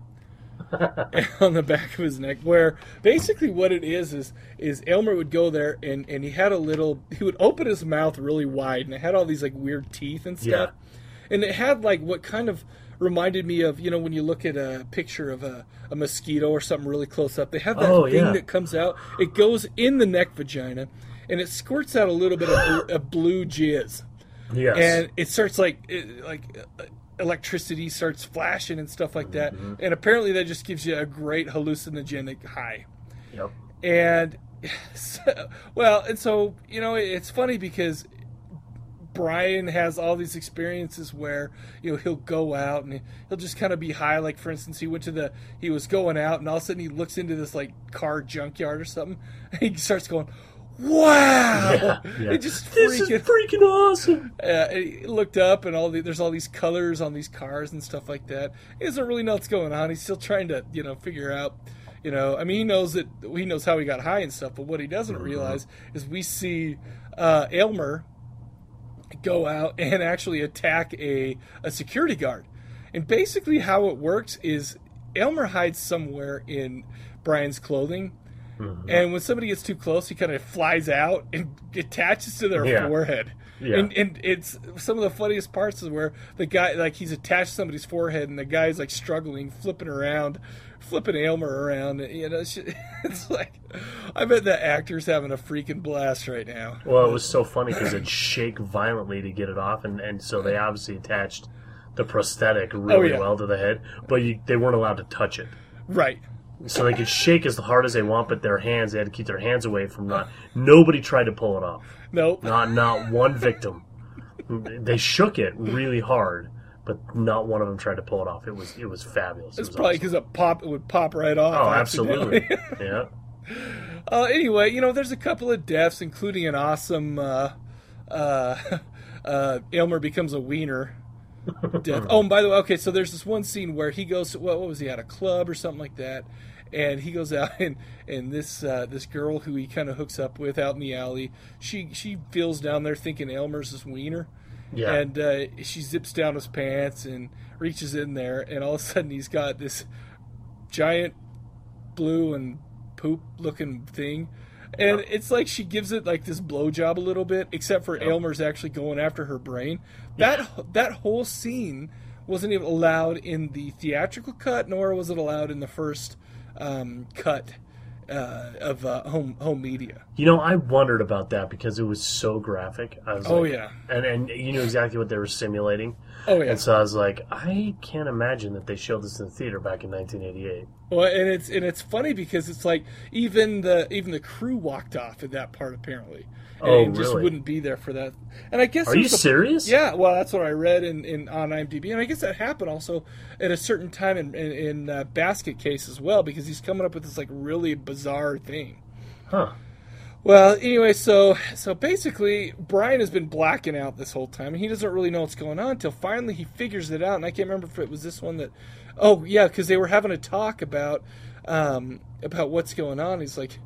on the back of his neck. Where basically what it is is is Aylmer would go there and, and he had a little he would open his mouth really wide and it had all these like weird teeth and stuff, yeah. and it had like what kind of reminded me of, you know, when you look at a picture of a, a mosquito or something really close up, they have that oh, thing yeah. that comes out. It goes in the neck vagina, and it squirts out a little bit of, of blue jizz. Yes. And it starts like it, like electricity starts flashing and stuff like that. Mm-hmm. And apparently that just gives you a great hallucinogenic high. Yep. And so, well, and so, you know, it's funny because Brian has all these experiences where, you know, he'll go out and he'll just kind of be high. Like, for instance, he went to the, he was going out and all of a sudden he looks into this like car junkyard or something. And he starts going, wow, yeah, yeah. It just this freaking, is freaking awesome. Uh, he looked up and all the, there's all these colors on these cars and stuff like that. He doesn't really know what's going on. He's still trying to, you know, figure out, you know, I mean, he knows that he knows how he got high and stuff, but what he doesn't mm-hmm. realize is we see uh, Aylmer go out and actually attack a, a security guard. And basically how it works is Aylmer hides somewhere in Brian's clothing, mm-hmm. and when somebody gets too close, he kind of flies out and attaches to their yeah. forehead. Yeah. And, and it's some of the funniest parts is where the guy, like, he's attached to somebody's forehead and the guy's, like, struggling, flipping around, flipping Aylmer around. You know, it's, just, it's like, I bet that actor's having a freaking blast right now. Well, it was so funny because it'd shake violently to get it off, and, and so they obviously attached the prosthetic really oh, yeah. well to the head, but you, they weren't allowed to touch it. Right. So they could shake as hard as they want, but their hands, they had to keep their hands away from not... Nobody tried to pull it off. Nope. Not, not one victim. They shook it really hard, but not one of them tried to pull it off. It was it was fabulous. It's it was probably because awesome. it pop it would pop right off. Oh, absolutely. Yeah. Uh, anyway, you know, there's a couple of deaths, including an awesome uh, uh, uh, Aylmer becomes a wiener. Death. Oh, and by the way, okay, so there's this one scene where he goes, well, what was he, at a club or something like that, and he goes out and, and this uh, this girl who he kind of hooks up with out in the alley, she she feels down there thinking Aylmer's his wiener, yeah. and uh, she zips down his pants and reaches in there, and all of a sudden he's got this giant blue and poop-looking thing. And yeah. it's like she gives it like this blowjob a little bit, except for yeah. Aylmer's actually going after her brain. That yeah. that whole scene wasn't even allowed in the theatrical cut, nor was it allowed in the first um, cut uh, of uh, home home media. You know, I wondered about that because it was so graphic. I was oh like, yeah, and and you knew exactly what they were simulating. Oh yeah, and so I was like, I can't imagine that they showed this in the theater back in nineteen eighty-eight. Well, and it's and it's funny because it's like even the even the crew walked off at that part apparently. And oh, really? Just wouldn't be there for that. And I guess are you a, serious? Yeah. Well, that's what I read in, in on IMDb, and I guess that happened also at a certain time in in, in uh, Basket Case as well, because he's coming up with this like really bizarre thing. Huh. Well, anyway, so so basically, Brian has been blacking out this whole time, and he doesn't really know what's going on until finally he figures it out. And I can't remember if it was this one that, oh yeah, because they were having a talk about um, about what's going on. He's like,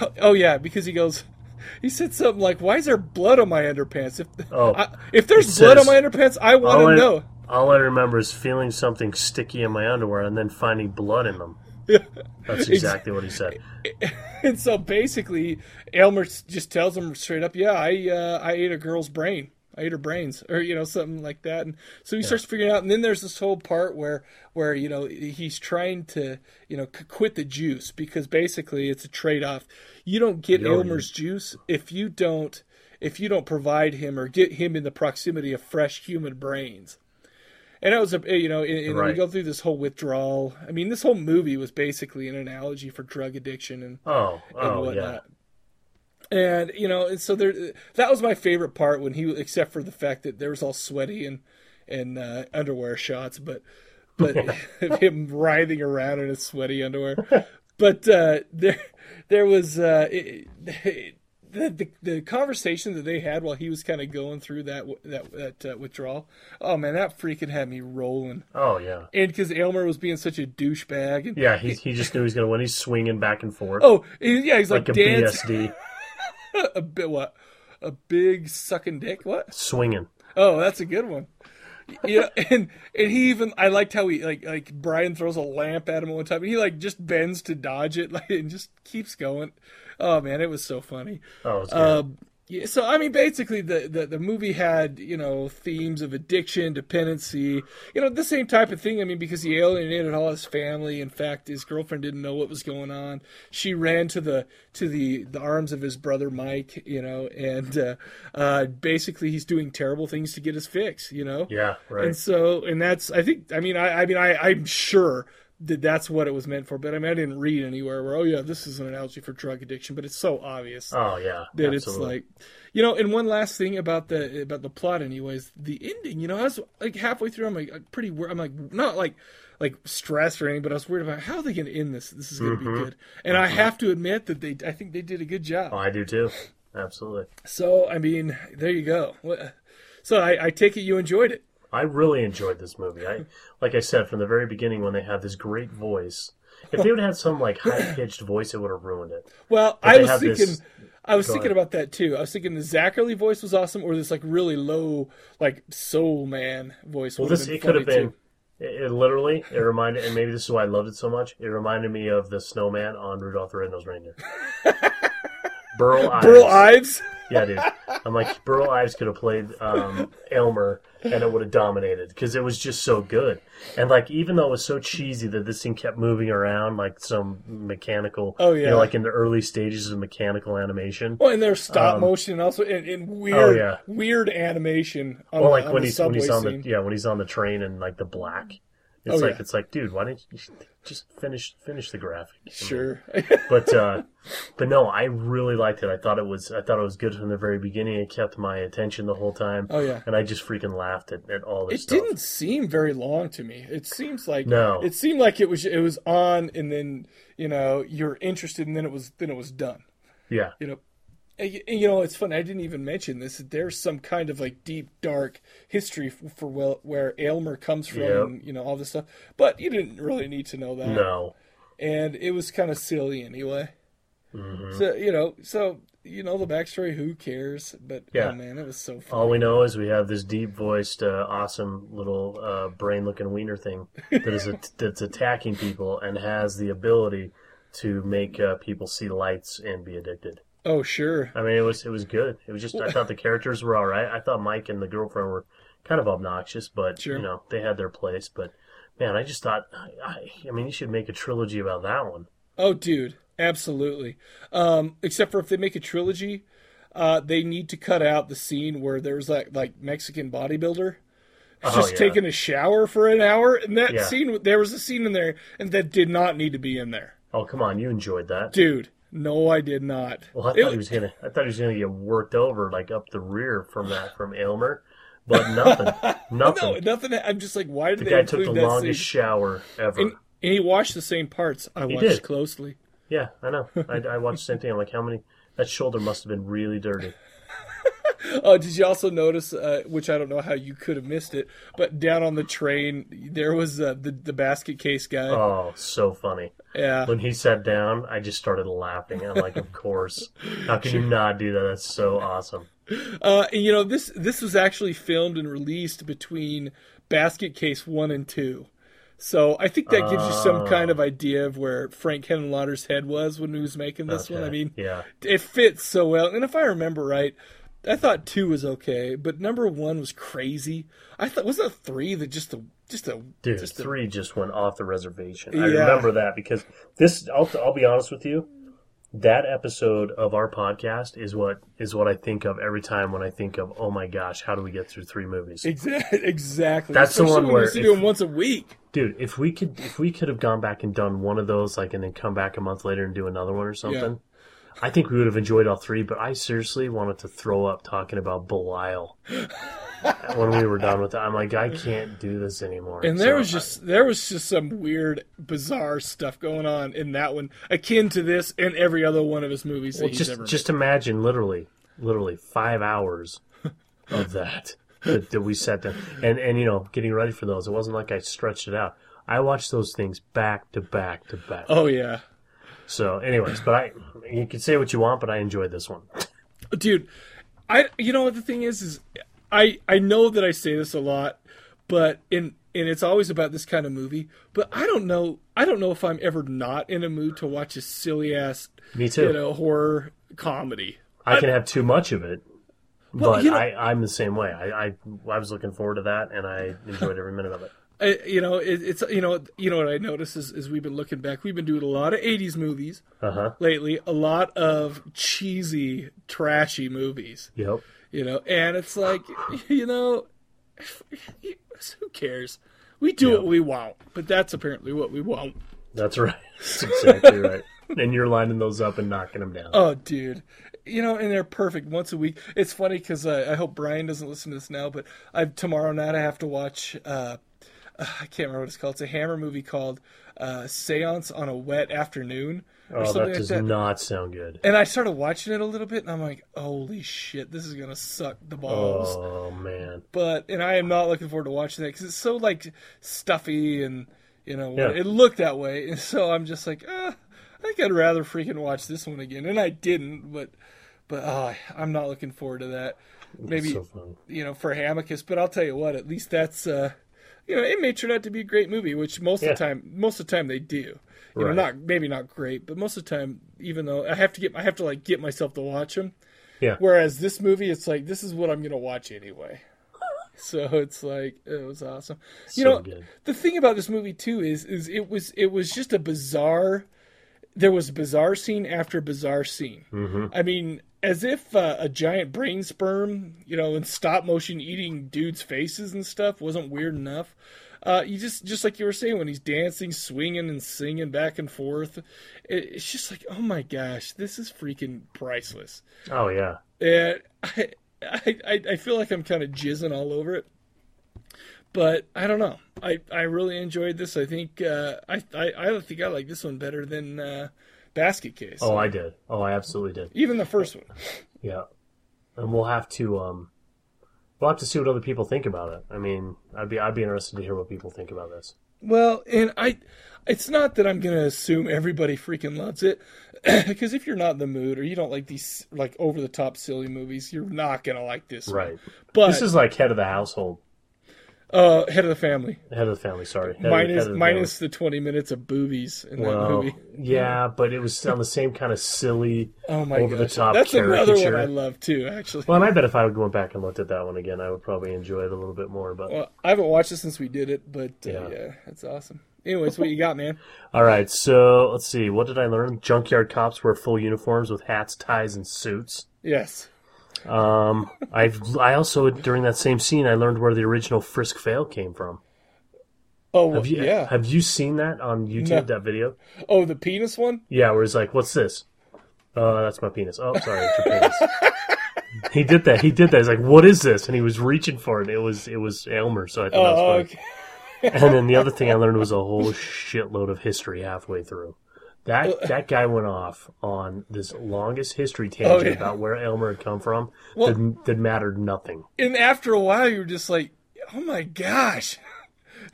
oh, oh yeah, because he goes, he said something like, "Why is there blood on my underpants? If oh, I, if there's says, blood on my underpants, I want to know." All I remember is feeling something sticky in my underwear and then finding blood in them. That's exactly what he said. And so basically, Aylmer just tells him straight up, yeah, I uh, I ate a girl's brain. I ate her brains, or, you know, something like that. And so he yeah. starts figuring out, and then there's this whole part where, where, you know, he's trying to, you know, quit the juice, because basically it's a trade-off. You don't get You're Aylmer's you. juice if you don't if you don't provide him or get him in the proximity of fresh human brains. And it was, a, you know, and, and right. we go through this whole withdrawal. I mean, this whole movie was basically an analogy for drug addiction and, oh, and oh, whatnot. Yeah. And, you know, and so there, that was my favorite part when he, except for the fact that there was all sweaty and, and uh, underwear shots, but, but him writhing around in his sweaty underwear. But uh, there, there was, uh, it, it, The, the the conversation that they had while he was kind of going through that that that uh, withdrawal, oh man, that freaking had me rolling. Oh yeah, and because Aylmer was being such a douchebag. And yeah, he he just knew he was gonna win. He's swinging back and forth. Oh yeah, he's like, like a B S D. a bit what? A big sucking dick? What? Swinging. Oh, that's a good one. You know, and and he even I liked how he like like Brian throws a lamp at him one time, and he like just bends to dodge it, like, and just keeps going. Oh man, it was so funny. Oh, it's uh, yeah. So I mean, basically, the, the the movie had, you know, themes of addiction, dependency, you know, the same type of thing. I mean, because he alienated all his family. In fact, his girlfriend didn't know what was going on. She ran to the to the, the arms of his brother Mike, you know, and uh, uh, basically he's doing terrible things to get his fix, you know. Yeah, right. And so, and that's I think I mean I I mean I I'm sure. That that's what it was meant for, but I mean, I didn't read anywhere where, oh yeah, this is an analogy for drug addiction, but it's so obvious. Oh yeah, that absolutely. It's like, you know. And one last thing about the about the plot, anyways, the ending. You know, I was like halfway through, I'm like pretty, I'm like not like like stressed or anything, but I was worried about how are they going to end this. This is going to mm-hmm. be good, and mm-hmm. I have to admit that they, I think they did a good job. Oh, I do too, absolutely. So I mean, there you go. So I, I take it you enjoyed it. I really enjoyed this movie. I, like I said, from the very beginning when they had this great voice, if they would have had some like high-pitched voice, it would have ruined it. Well, I was thinking, this... I was Go thinking ahead. about that too. I was thinking the Zachary Lee voice was awesome, or this like really low, like soul man voice. Well, this it could have been. It, it literally it reminded, and maybe this is why I loved it so much. It reminded me of the snowman on Rudolph the Red Nosed Reindeer. Burl Ives. Burl Ives. Yeah, dude. I'm like, Burl Ives could have played um, Aylmer, and it would have dominated, because it was just so good. And, like, even though it was so cheesy that this thing kept moving around like some mechanical... Oh, yeah. You know, like in the early stages of mechanical animation. Well, and there's stop um, motion also, and, and weird oh, yeah. weird animation on, well, like on when the he's, subway when he's on scene. The, yeah, when he's on the train and, like, the black... It's oh, like yeah. it's like, dude, why didn't you just finish finish the graphic? Sure, but uh, but no, I really liked it. I thought it was I thought it was good from the very beginning. It kept my attention the whole time. Oh yeah, and I just freaking laughed at, at all this. It stuff. Didn't seem very long to me. It seems like no. It seemed like it was it was on, and then you know you're interested, and then it was then it was done. Yeah, you know. You know, it's funny, I didn't even mention this. There's some kind of, like, deep, dark history for where Aylmer comes from, yep. and, you know, all this stuff. But you didn't really need to know that. No. And it was kind of silly anyway. Mm-hmm. So, you know, so you know the backstory, who cares? But, yeah. oh, man, it was so fun. All we know is we have this deep-voiced, uh, awesome little uh, brain-looking wiener thing that is a, that's attacking people and has the ability to make uh, people see lights and be addicted. Oh, sure. I mean, it was it was good. It was just, I thought the characters were all right. I thought Mike and the girlfriend were kind of obnoxious, but, sure. you know, they had their place. But, man, I just thought, I, I mean, you should make a trilogy about that one. Oh, dude, absolutely. Um, except for if they make a trilogy, uh, they need to cut out the scene where there was that, like, Mexican bodybuilder. Oh, just yeah. taking a shower for an hour. And that yeah. scene, there was a scene in there and that did not need to be in there. Oh, come on. You enjoyed that. Dude. No, I did not. Well, I thought it, he was gonna. I thought he was gonna get worked over, like up the rear from that from Aylmer, but nothing, nothing, no, nothing. I'm just like, why did the they guy took the longest scene? Shower ever? And, and he watched the same parts. I he watched did. Closely. Yeah, I know. I, I watched the same thing. I'm like, how many? That shoulder must have been really dirty. Oh, did you also notice? Uh, which I don't know how you could have missed it, but down on the train there was uh, the the basket case guy. Oh, so funny! Yeah, when he sat down, I just started laughing. I'm like, of course. How can you not do that? That's so awesome. Uh, and you know this this was actually filmed and released between Basket Case one and two, so I think that gives uh, you some kind of idea of where Frank Henenlotter's head was when he was making this okay. one. I mean, yeah, it fits so well. And if I remember right. I thought two was okay, but number one was crazy. I thought wasn't it three that just the just the dude just three the... just went off the reservation. Yeah. I remember that because this. I'll I'll be honest with you, that episode of our podcast is what is what I think of every time when I think of oh my gosh, how do we get through three movies? Exactly, exactly. That's especially the one where we do them once a week, dude. If we could if we could have gone back and done one of those like and then come back a month later and do another one or something. Yeah. I think we would have enjoyed all three, but I seriously wanted to throw up talking about Belial when we were done with that. I'm like, I can't do this anymore. And there so was just I, there was just some weird, bizarre stuff going on in that one, akin to this and every other one of his movies that well, he's just, ever made. Just imagine, literally, literally five hours of that that, that we sat down. And, and, you know, getting ready for those. It wasn't like I stretched it out. I watched those things back to back to back. Oh, yeah. So, anyways, but I, you can say what you want, but I enjoyed this one. Dude, I, you know what the thing is, is I, I know that I say this a lot, but in, and it's always about this kind of movie, but I don't know, I don't know if I'm ever not in a mood to watch a silly ass, me too. You know, horror comedy. I, I can have too much of it, well, but you know, I, I'm the same way. I, I, I was looking forward to that and I enjoyed every minute of it. I, you know, it, it's you know, you know what I noticed is, is we've been looking back. We've been doing a lot of eighties movies uh-huh. lately, a lot of cheesy, trashy movies. Yep. You know, and it's like, you know, who cares? We do yep. what we want, but that's apparently what we want. That's right. That's exactly right. And you're lining those up and knocking them down. Oh, dude. You know, and they're perfect once a week. It's funny because I, I hope Brian doesn't listen to this now, but I tomorrow night I have to watch... Uh, I can't remember what it's called. It's a Hammer movie called uh, Seance on a Wet Afternoon. Or oh, something that does like that. Not sound good. And I started watching it a little bit, and I'm like, holy shit, this is going to suck the balls. Oh, man. But, and I am not looking forward to watching that, because it's so, like, stuffy, and, you know, yeah. it looked that way. And so I'm just like, ah, I think I'd rather freaking watch this one again. And I didn't, but, but oh, I'm not looking forward to that. Maybe, so funny. You know, for Hamicus. But I'll tell you what, at least that's... Uh, You know, it may turn out to be a great movie, which most yeah. of the time, most of the time they do. You right. know, not maybe not great, but most of the time, even though I have to get, I have to like get myself to watch them. Yeah. Whereas this movie, it's like, this is what I'm going to watch anyway. So it's like, it was awesome. You so know, good. The thing about this movie too is, is it was, it was just a bizarre, there was bizarre scene after bizarre scene. Mm-hmm. I mean, as if uh, a giant brain sperm, you know, in stop motion eating dudes' faces and stuff wasn't weird enough. Uh, you just, just like you were saying, when he's dancing, swinging, and singing back and forth, it, it's just like, oh my gosh, this is freaking priceless. Oh yeah. And I, I, I feel like I'm kind of jizzing all over it, but I don't know. I, I really enjoyed this. I think uh, I, I I think I like this one better than uh, Basket Case. Oh, I did. Oh, I absolutely did. Even the first one. Yeah, and we'll have to um, we'll have to see what other people think about it. I mean, I'd be I'd be interested to hear what people think about this. Well, and I, it's not that I'm gonna assume everybody freaking loves it. Because if you're not in the mood or you don't like these like over the top silly movies, you're not gonna like this. Right. One. But this is like Head of the Household. Uh, Head of the Family. Head of the Family. Sorry. Head minus of the, minus the twenty minutes of boobies in well, that movie. Yeah, but it was on the same kind of silly, oh my over gosh. the top. That's caricature. Another one I love too, actually. Well, and I bet if I would go back and looked at that one again, I would probably enjoy it a little bit more. But well, I haven't watched it since we did it, but uh, yeah. yeah, that's awesome. Anyways, what you got, man? All right, so let's see. What did I learn? Junkyard cops wear full uniforms with hats, ties, and suits. Yes. Um, I I also, during that same scene, I learned where the original Frisk Fail came from. Oh, have you, yeah. Have you seen that on YouTube, no. that video? Oh, the penis one? Yeah, where he's like, what's this? Uh, that's my penis. Oh, sorry, it's your penis. He did that. He did that. He's like, what is this? And he was reaching for it. It was, it was Aylmer, so I thought oh, that was funny. Okay. And then the other thing I learned was a whole shitload of history halfway through. That that guy went off on this longest history tangent oh, yeah. about where Aylmer had come from well, that, that mattered nothing. And after a while, you were just like, oh my gosh.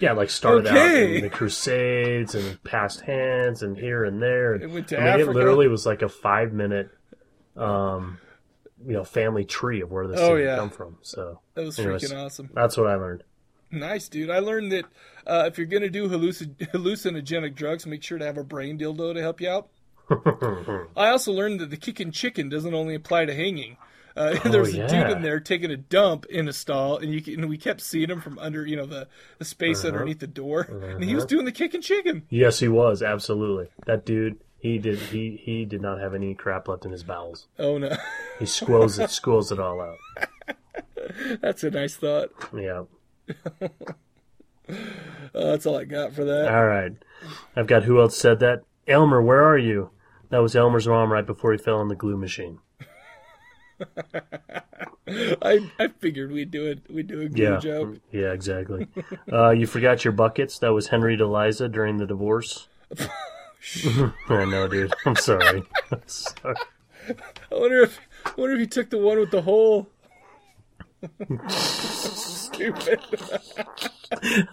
Yeah, like started okay. out in the Crusades and past hands and here and there. It went to I mean, Africa. It literally was like a five-minute um, you know, family tree of where this oh, thing yeah. had come from. So that was anyways, freaking awesome. That's what I learned. Nice, dude. I learned that uh, if you're going to do hallucin- hallucinogenic drugs, make sure to have a brain dildo to help you out. I also learned that the kicking chicken doesn't only apply to hanging. Uh, oh, there was yeah. a dude in there taking a dump in a stall, and, you, and we kept seeing him from under, you know, the, the space uh-huh. underneath the door, uh-huh. and he was doing the kicking chicken. Yes, he was. Absolutely. That dude, he did he, he did not have any crap left in his bowels. Oh, no. He squirrels it, squirrels it all out. That's a nice thought. Yeah. uh, that's all I got for that. All right, I've got who else said that. Aylmer, where are you? That was Aylmer's mom right before he fell in the glue machine. I I figured we'd do it. We'd do a glue yeah. joke. Yeah, exactly. uh, you forgot your buckets. That was Henry DeLiza during the divorce. I know, dude. I'm sorry. I'm sorry. I wonder if I wonder if he took the one with the hole. Stupid.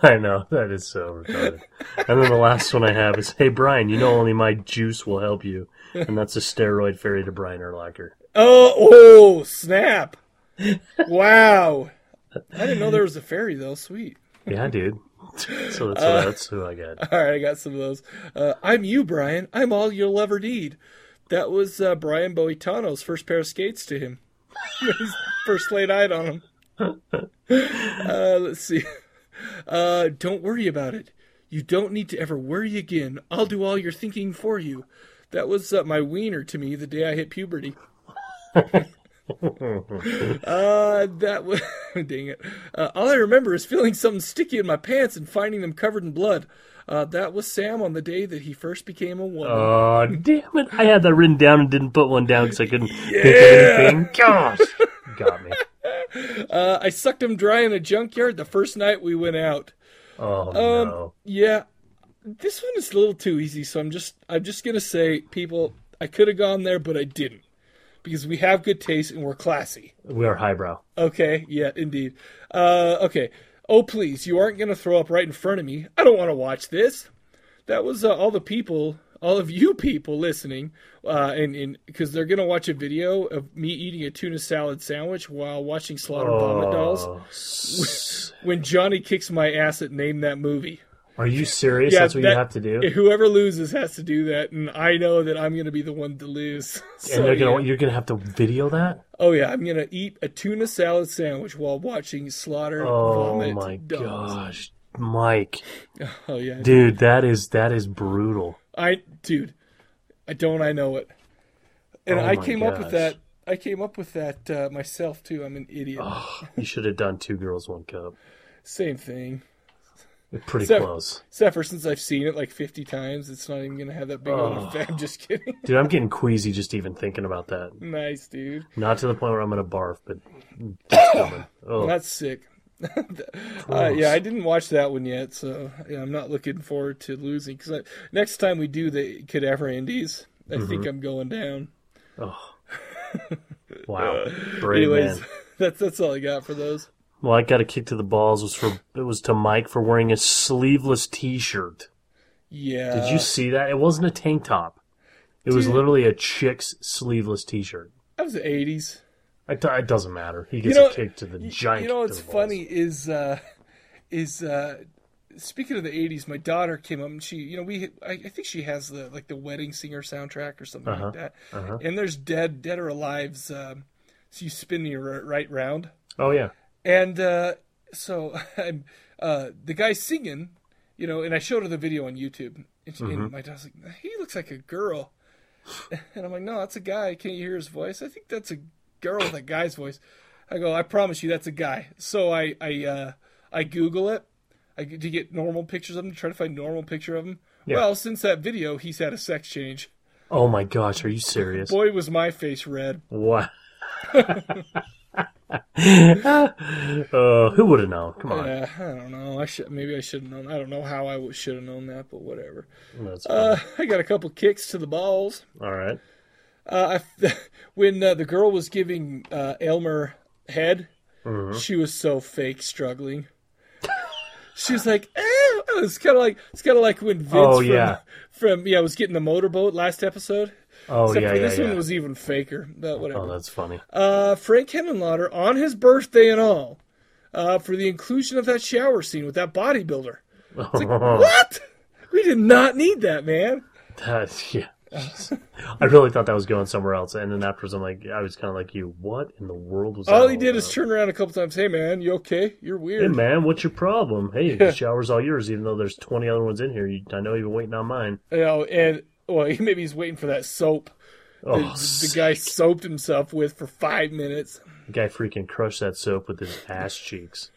I know, that is so retarded. And then the last one I have is, hey Brian, you know only my juice will help you, and that's a steroid fairy to Brian Urlacher. Oh, oh snap! Wow, I didn't know there was a fairy though. Sweet. Yeah, dude. So that's, uh, that's who I got. All right, I got some of those. Uh, I'm you, Brian. I'm all you'll ever need. That was uh, Brian Boitano's first pair of skates to him. His first late night on him. Uh, let's see. Uh, don't worry about it. You don't need to ever worry again. I'll do all your thinking for you. That was uh, my wiener to me the day I hit puberty. uh, that was... dang it. Uh, all I remember is feeling something sticky in my pants and finding them covered in blood. Uh, that was Sam on the day that he first became a woman. Oh, damn it. I had that written down and didn't put one down because I couldn't yeah. think of anything. Gosh. Got me. Uh, I sucked him dry in a junkyard the first night we went out. Oh, um, no. Yeah. This one is a little too easy, so I'm just I'm just going to say, people, I could have gone there, but I didn't. Because we have good taste and we're classy. We are highbrow. Okay. Yeah, indeed. Uh, okay. Oh, please, you aren't going to throw up right in front of me. I don't want to watch this. That was uh, all the people, all of you people listening, uh, and, and because they're going to watch a video of me eating a tuna salad sandwich while watching Slaughter oh. Vomit Dolls. When Johnny Kicks My Ass at Name That Movie. Are you serious? Yeah, That's what that, you have to do? Whoever loses has to do that, and I know that I'm going to be the one to lose. So, and they're gonna, yeah. you're going to have to video that? Oh, yeah. I'm going to eat a tuna salad sandwich while watching slaughter. Oh, vomit, my dogs. gosh. Mike. Oh, yeah. I dude, that is, that is brutal. I Dude, I don't I know it. And oh I came gosh. up with that. I came up with that uh, myself, too. I'm an idiot. Oh, you should have done Two Girls, One Cup. Same thing. Pretty except, close. Except for since I've seen it like fifty times, it's not even going to have that big old oh. effect. I'm just kidding. Dude, I'm getting queasy just even thinking about that. Nice, dude. Not to the point where I'm going to barf, but it's coming. Oh. That's sick. uh, yeah, I didn't watch that one yet, so yeah, I'm not looking forward to losing. Because next time we do the Cadaver Indies, I mm-hmm. think I'm going down. Oh. Wow. Brave Anyways, man. That's, that's all I got for those. Well, I got a kick to the balls. It was, for, it was to Mike for wearing a sleeveless T-shirt. Yeah. Did you see that? It wasn't a tank top. It Dude. was literally a chick's sleeveless T-shirt. That was the eighties. It, it doesn't matter. He gets you know, a kick to the giant. You know what's funny is, uh, is uh, speaking of the eighties, my daughter came up and she, you know, we, I, I think she has the like the Wedding Singer soundtrack or something uh-huh. like that. Uh-huh. And there's Dead, Dead or Alive's. Um, so you spin me right round. Oh yeah. And uh, so I'm, uh, the guy singing, you know, and I showed her the video on YouTube. And, she, mm-hmm. and my daughter's like, he looks like a girl. And I'm like, no, that's a guy. Can't you hear his voice? I think that's a girl with a guy's voice. I go, I promise you that's a guy. So I I, uh, I Google it I, to get normal pictures of him, to try to find a normal picture of him. Yeah. Well, since that video, he's had a sex change. Oh, my gosh. Are you serious? Boy, was my face red. What? uh, who would have known? Come on. Yeah, I don't know. I should maybe I should have known. I don't know how I should have known that, but whatever. That's uh, I got a couple kicks to the balls. All right. Uh, I, when uh, the girl was giving uh, Aylmer head, mm-hmm. she was so fake struggling. She was like, "Oh, it's kind of like it's kind of like when Vince oh, yeah. from from yeah was getting the motorboat last episode." Oh, Except yeah, for yeah, this yeah. one was even faker, but whatever. Oh, that's funny. Uh, Frank Henenlotter, on his birthday and all, uh, for the inclusion of that shower scene with that bodybuilder. It's like, what? We did not need that, man. That's, yeah. I really thought that was going somewhere else. And then afterwards, I'm like, I was kind of like you, what in the world was that? All he did is turn around a couple times. Hey, man, you okay? You're weird. Hey, man, what's your problem? Hey, the shower's all yours, even though there's twenty other ones in here. You, I know you've been waiting on mine. You know, and... Well, maybe he's waiting for that soap. Oh, the, the guy soaped himself with for five minutes. The guy freaking crushed that soap with his ass cheeks.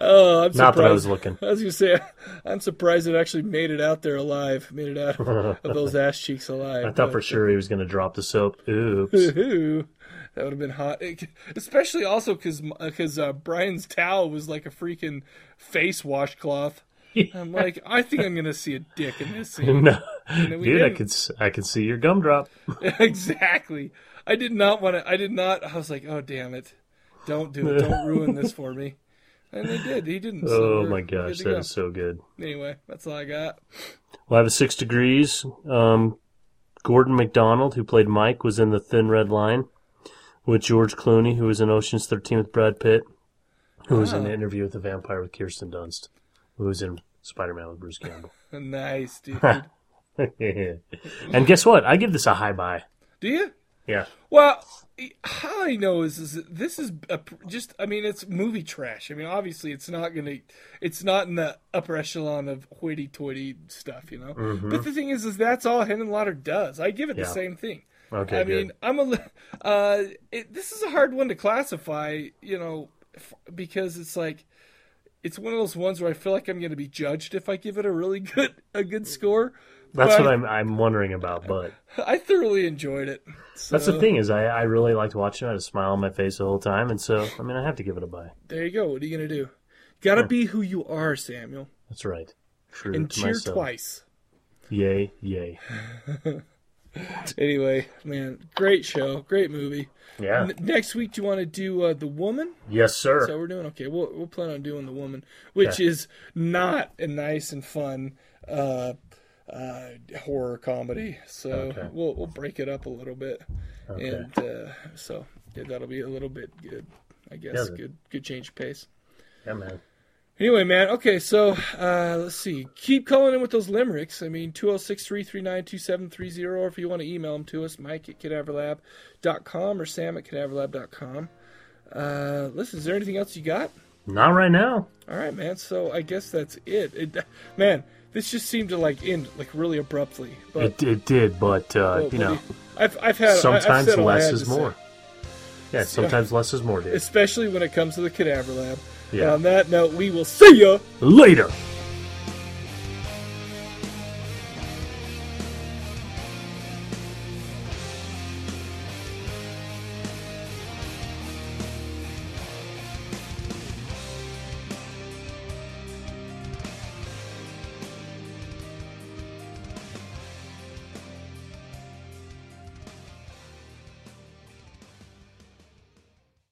Oh, I'm surprised. Not that I was looking. I was going to say, I'm surprised it actually made it out there alive. Made it out of those ass cheeks alive. I thought but, for sure he was going to drop the soap. Oops. That would have been hot. Especially also because because uh, Brian's towel was like a freaking face washcloth. I'm like, I think I'm going to see a dick in this scene. No. Dude, didn't. I could I could see your gumdrop. Exactly. I did not want to, I did not, I was like, oh, damn it. Don't do it. Don't ruin this for me. And they did. He didn't. So oh, my gosh. That go. is so good. Anyway, that's all I got. Well, I have a six degrees. Um, Gordon McDonald, who played Mike, was in The Thin Red Line with George Clooney, who was in Ocean's thirteen with Brad Pitt, who was oh. in The Interview with the Vampire with Kirsten Dunst. Who's in Spider-Man with Bruce Campbell. Nice, dude. And guess what? I give this a high buy. Do you? Yeah. Well, how I know is, is this is a, just, I mean, it's movie trash. I mean, obviously, it's not going to, it's not in the upper echelon of hoity-toity stuff, you know? Mm-hmm. But the thing is, is that's all Henenlotter does. I give it yeah. the same thing. Okay, I good. mean, I'm a, uh, it, this is a hard one to classify, you know, f- because it's like, it's one of those ones where I feel like I'm going to be judged if I give it a really good a good score. That's but what I'm I'm wondering about, but I thoroughly enjoyed it. So. That's the thing is I, I really liked watching it. I had a smile on my face the whole time, and so I mean I have to give it a buy. There you go. What are you going to do? Got to yeah. be who you are, Samuel. That's right. True and to cheer myself. Twice. Yay! Yay! Anyway, man, great show, great movie. Yeah. N- next week, do you want to do uh, The Woman? Yes, sir. So we're doing okay. We'll we'll plan on doing The Woman, which yeah. is not a nice and fun uh, uh, horror comedy. So okay. we'll we'll break it up a little bit, okay. and uh, so yeah, that'll be a little bit good, I guess. Yeah, good good change of pace. Yeah, man. Anyway, man, okay, so uh, let's see. Keep calling in with those limericks. I mean, two oh six, three three nine, two seven three zero, or if you want to email them to us, Mike at cadaver lab dot com or Sam at cadaver lab dot com. Uh, listen, is there anything else you got? Not right now. All right, man, so I guess that's it. it man, this just seemed to, like, end, like, really abruptly. But, it, it did, but, uh, oh, you know, I've, I've had, sometimes I've less is more. Say. Yeah, sometimes so, less is more, dude. Especially when it comes to the Cadaver Lab. Yeah. On that note, we will see you later.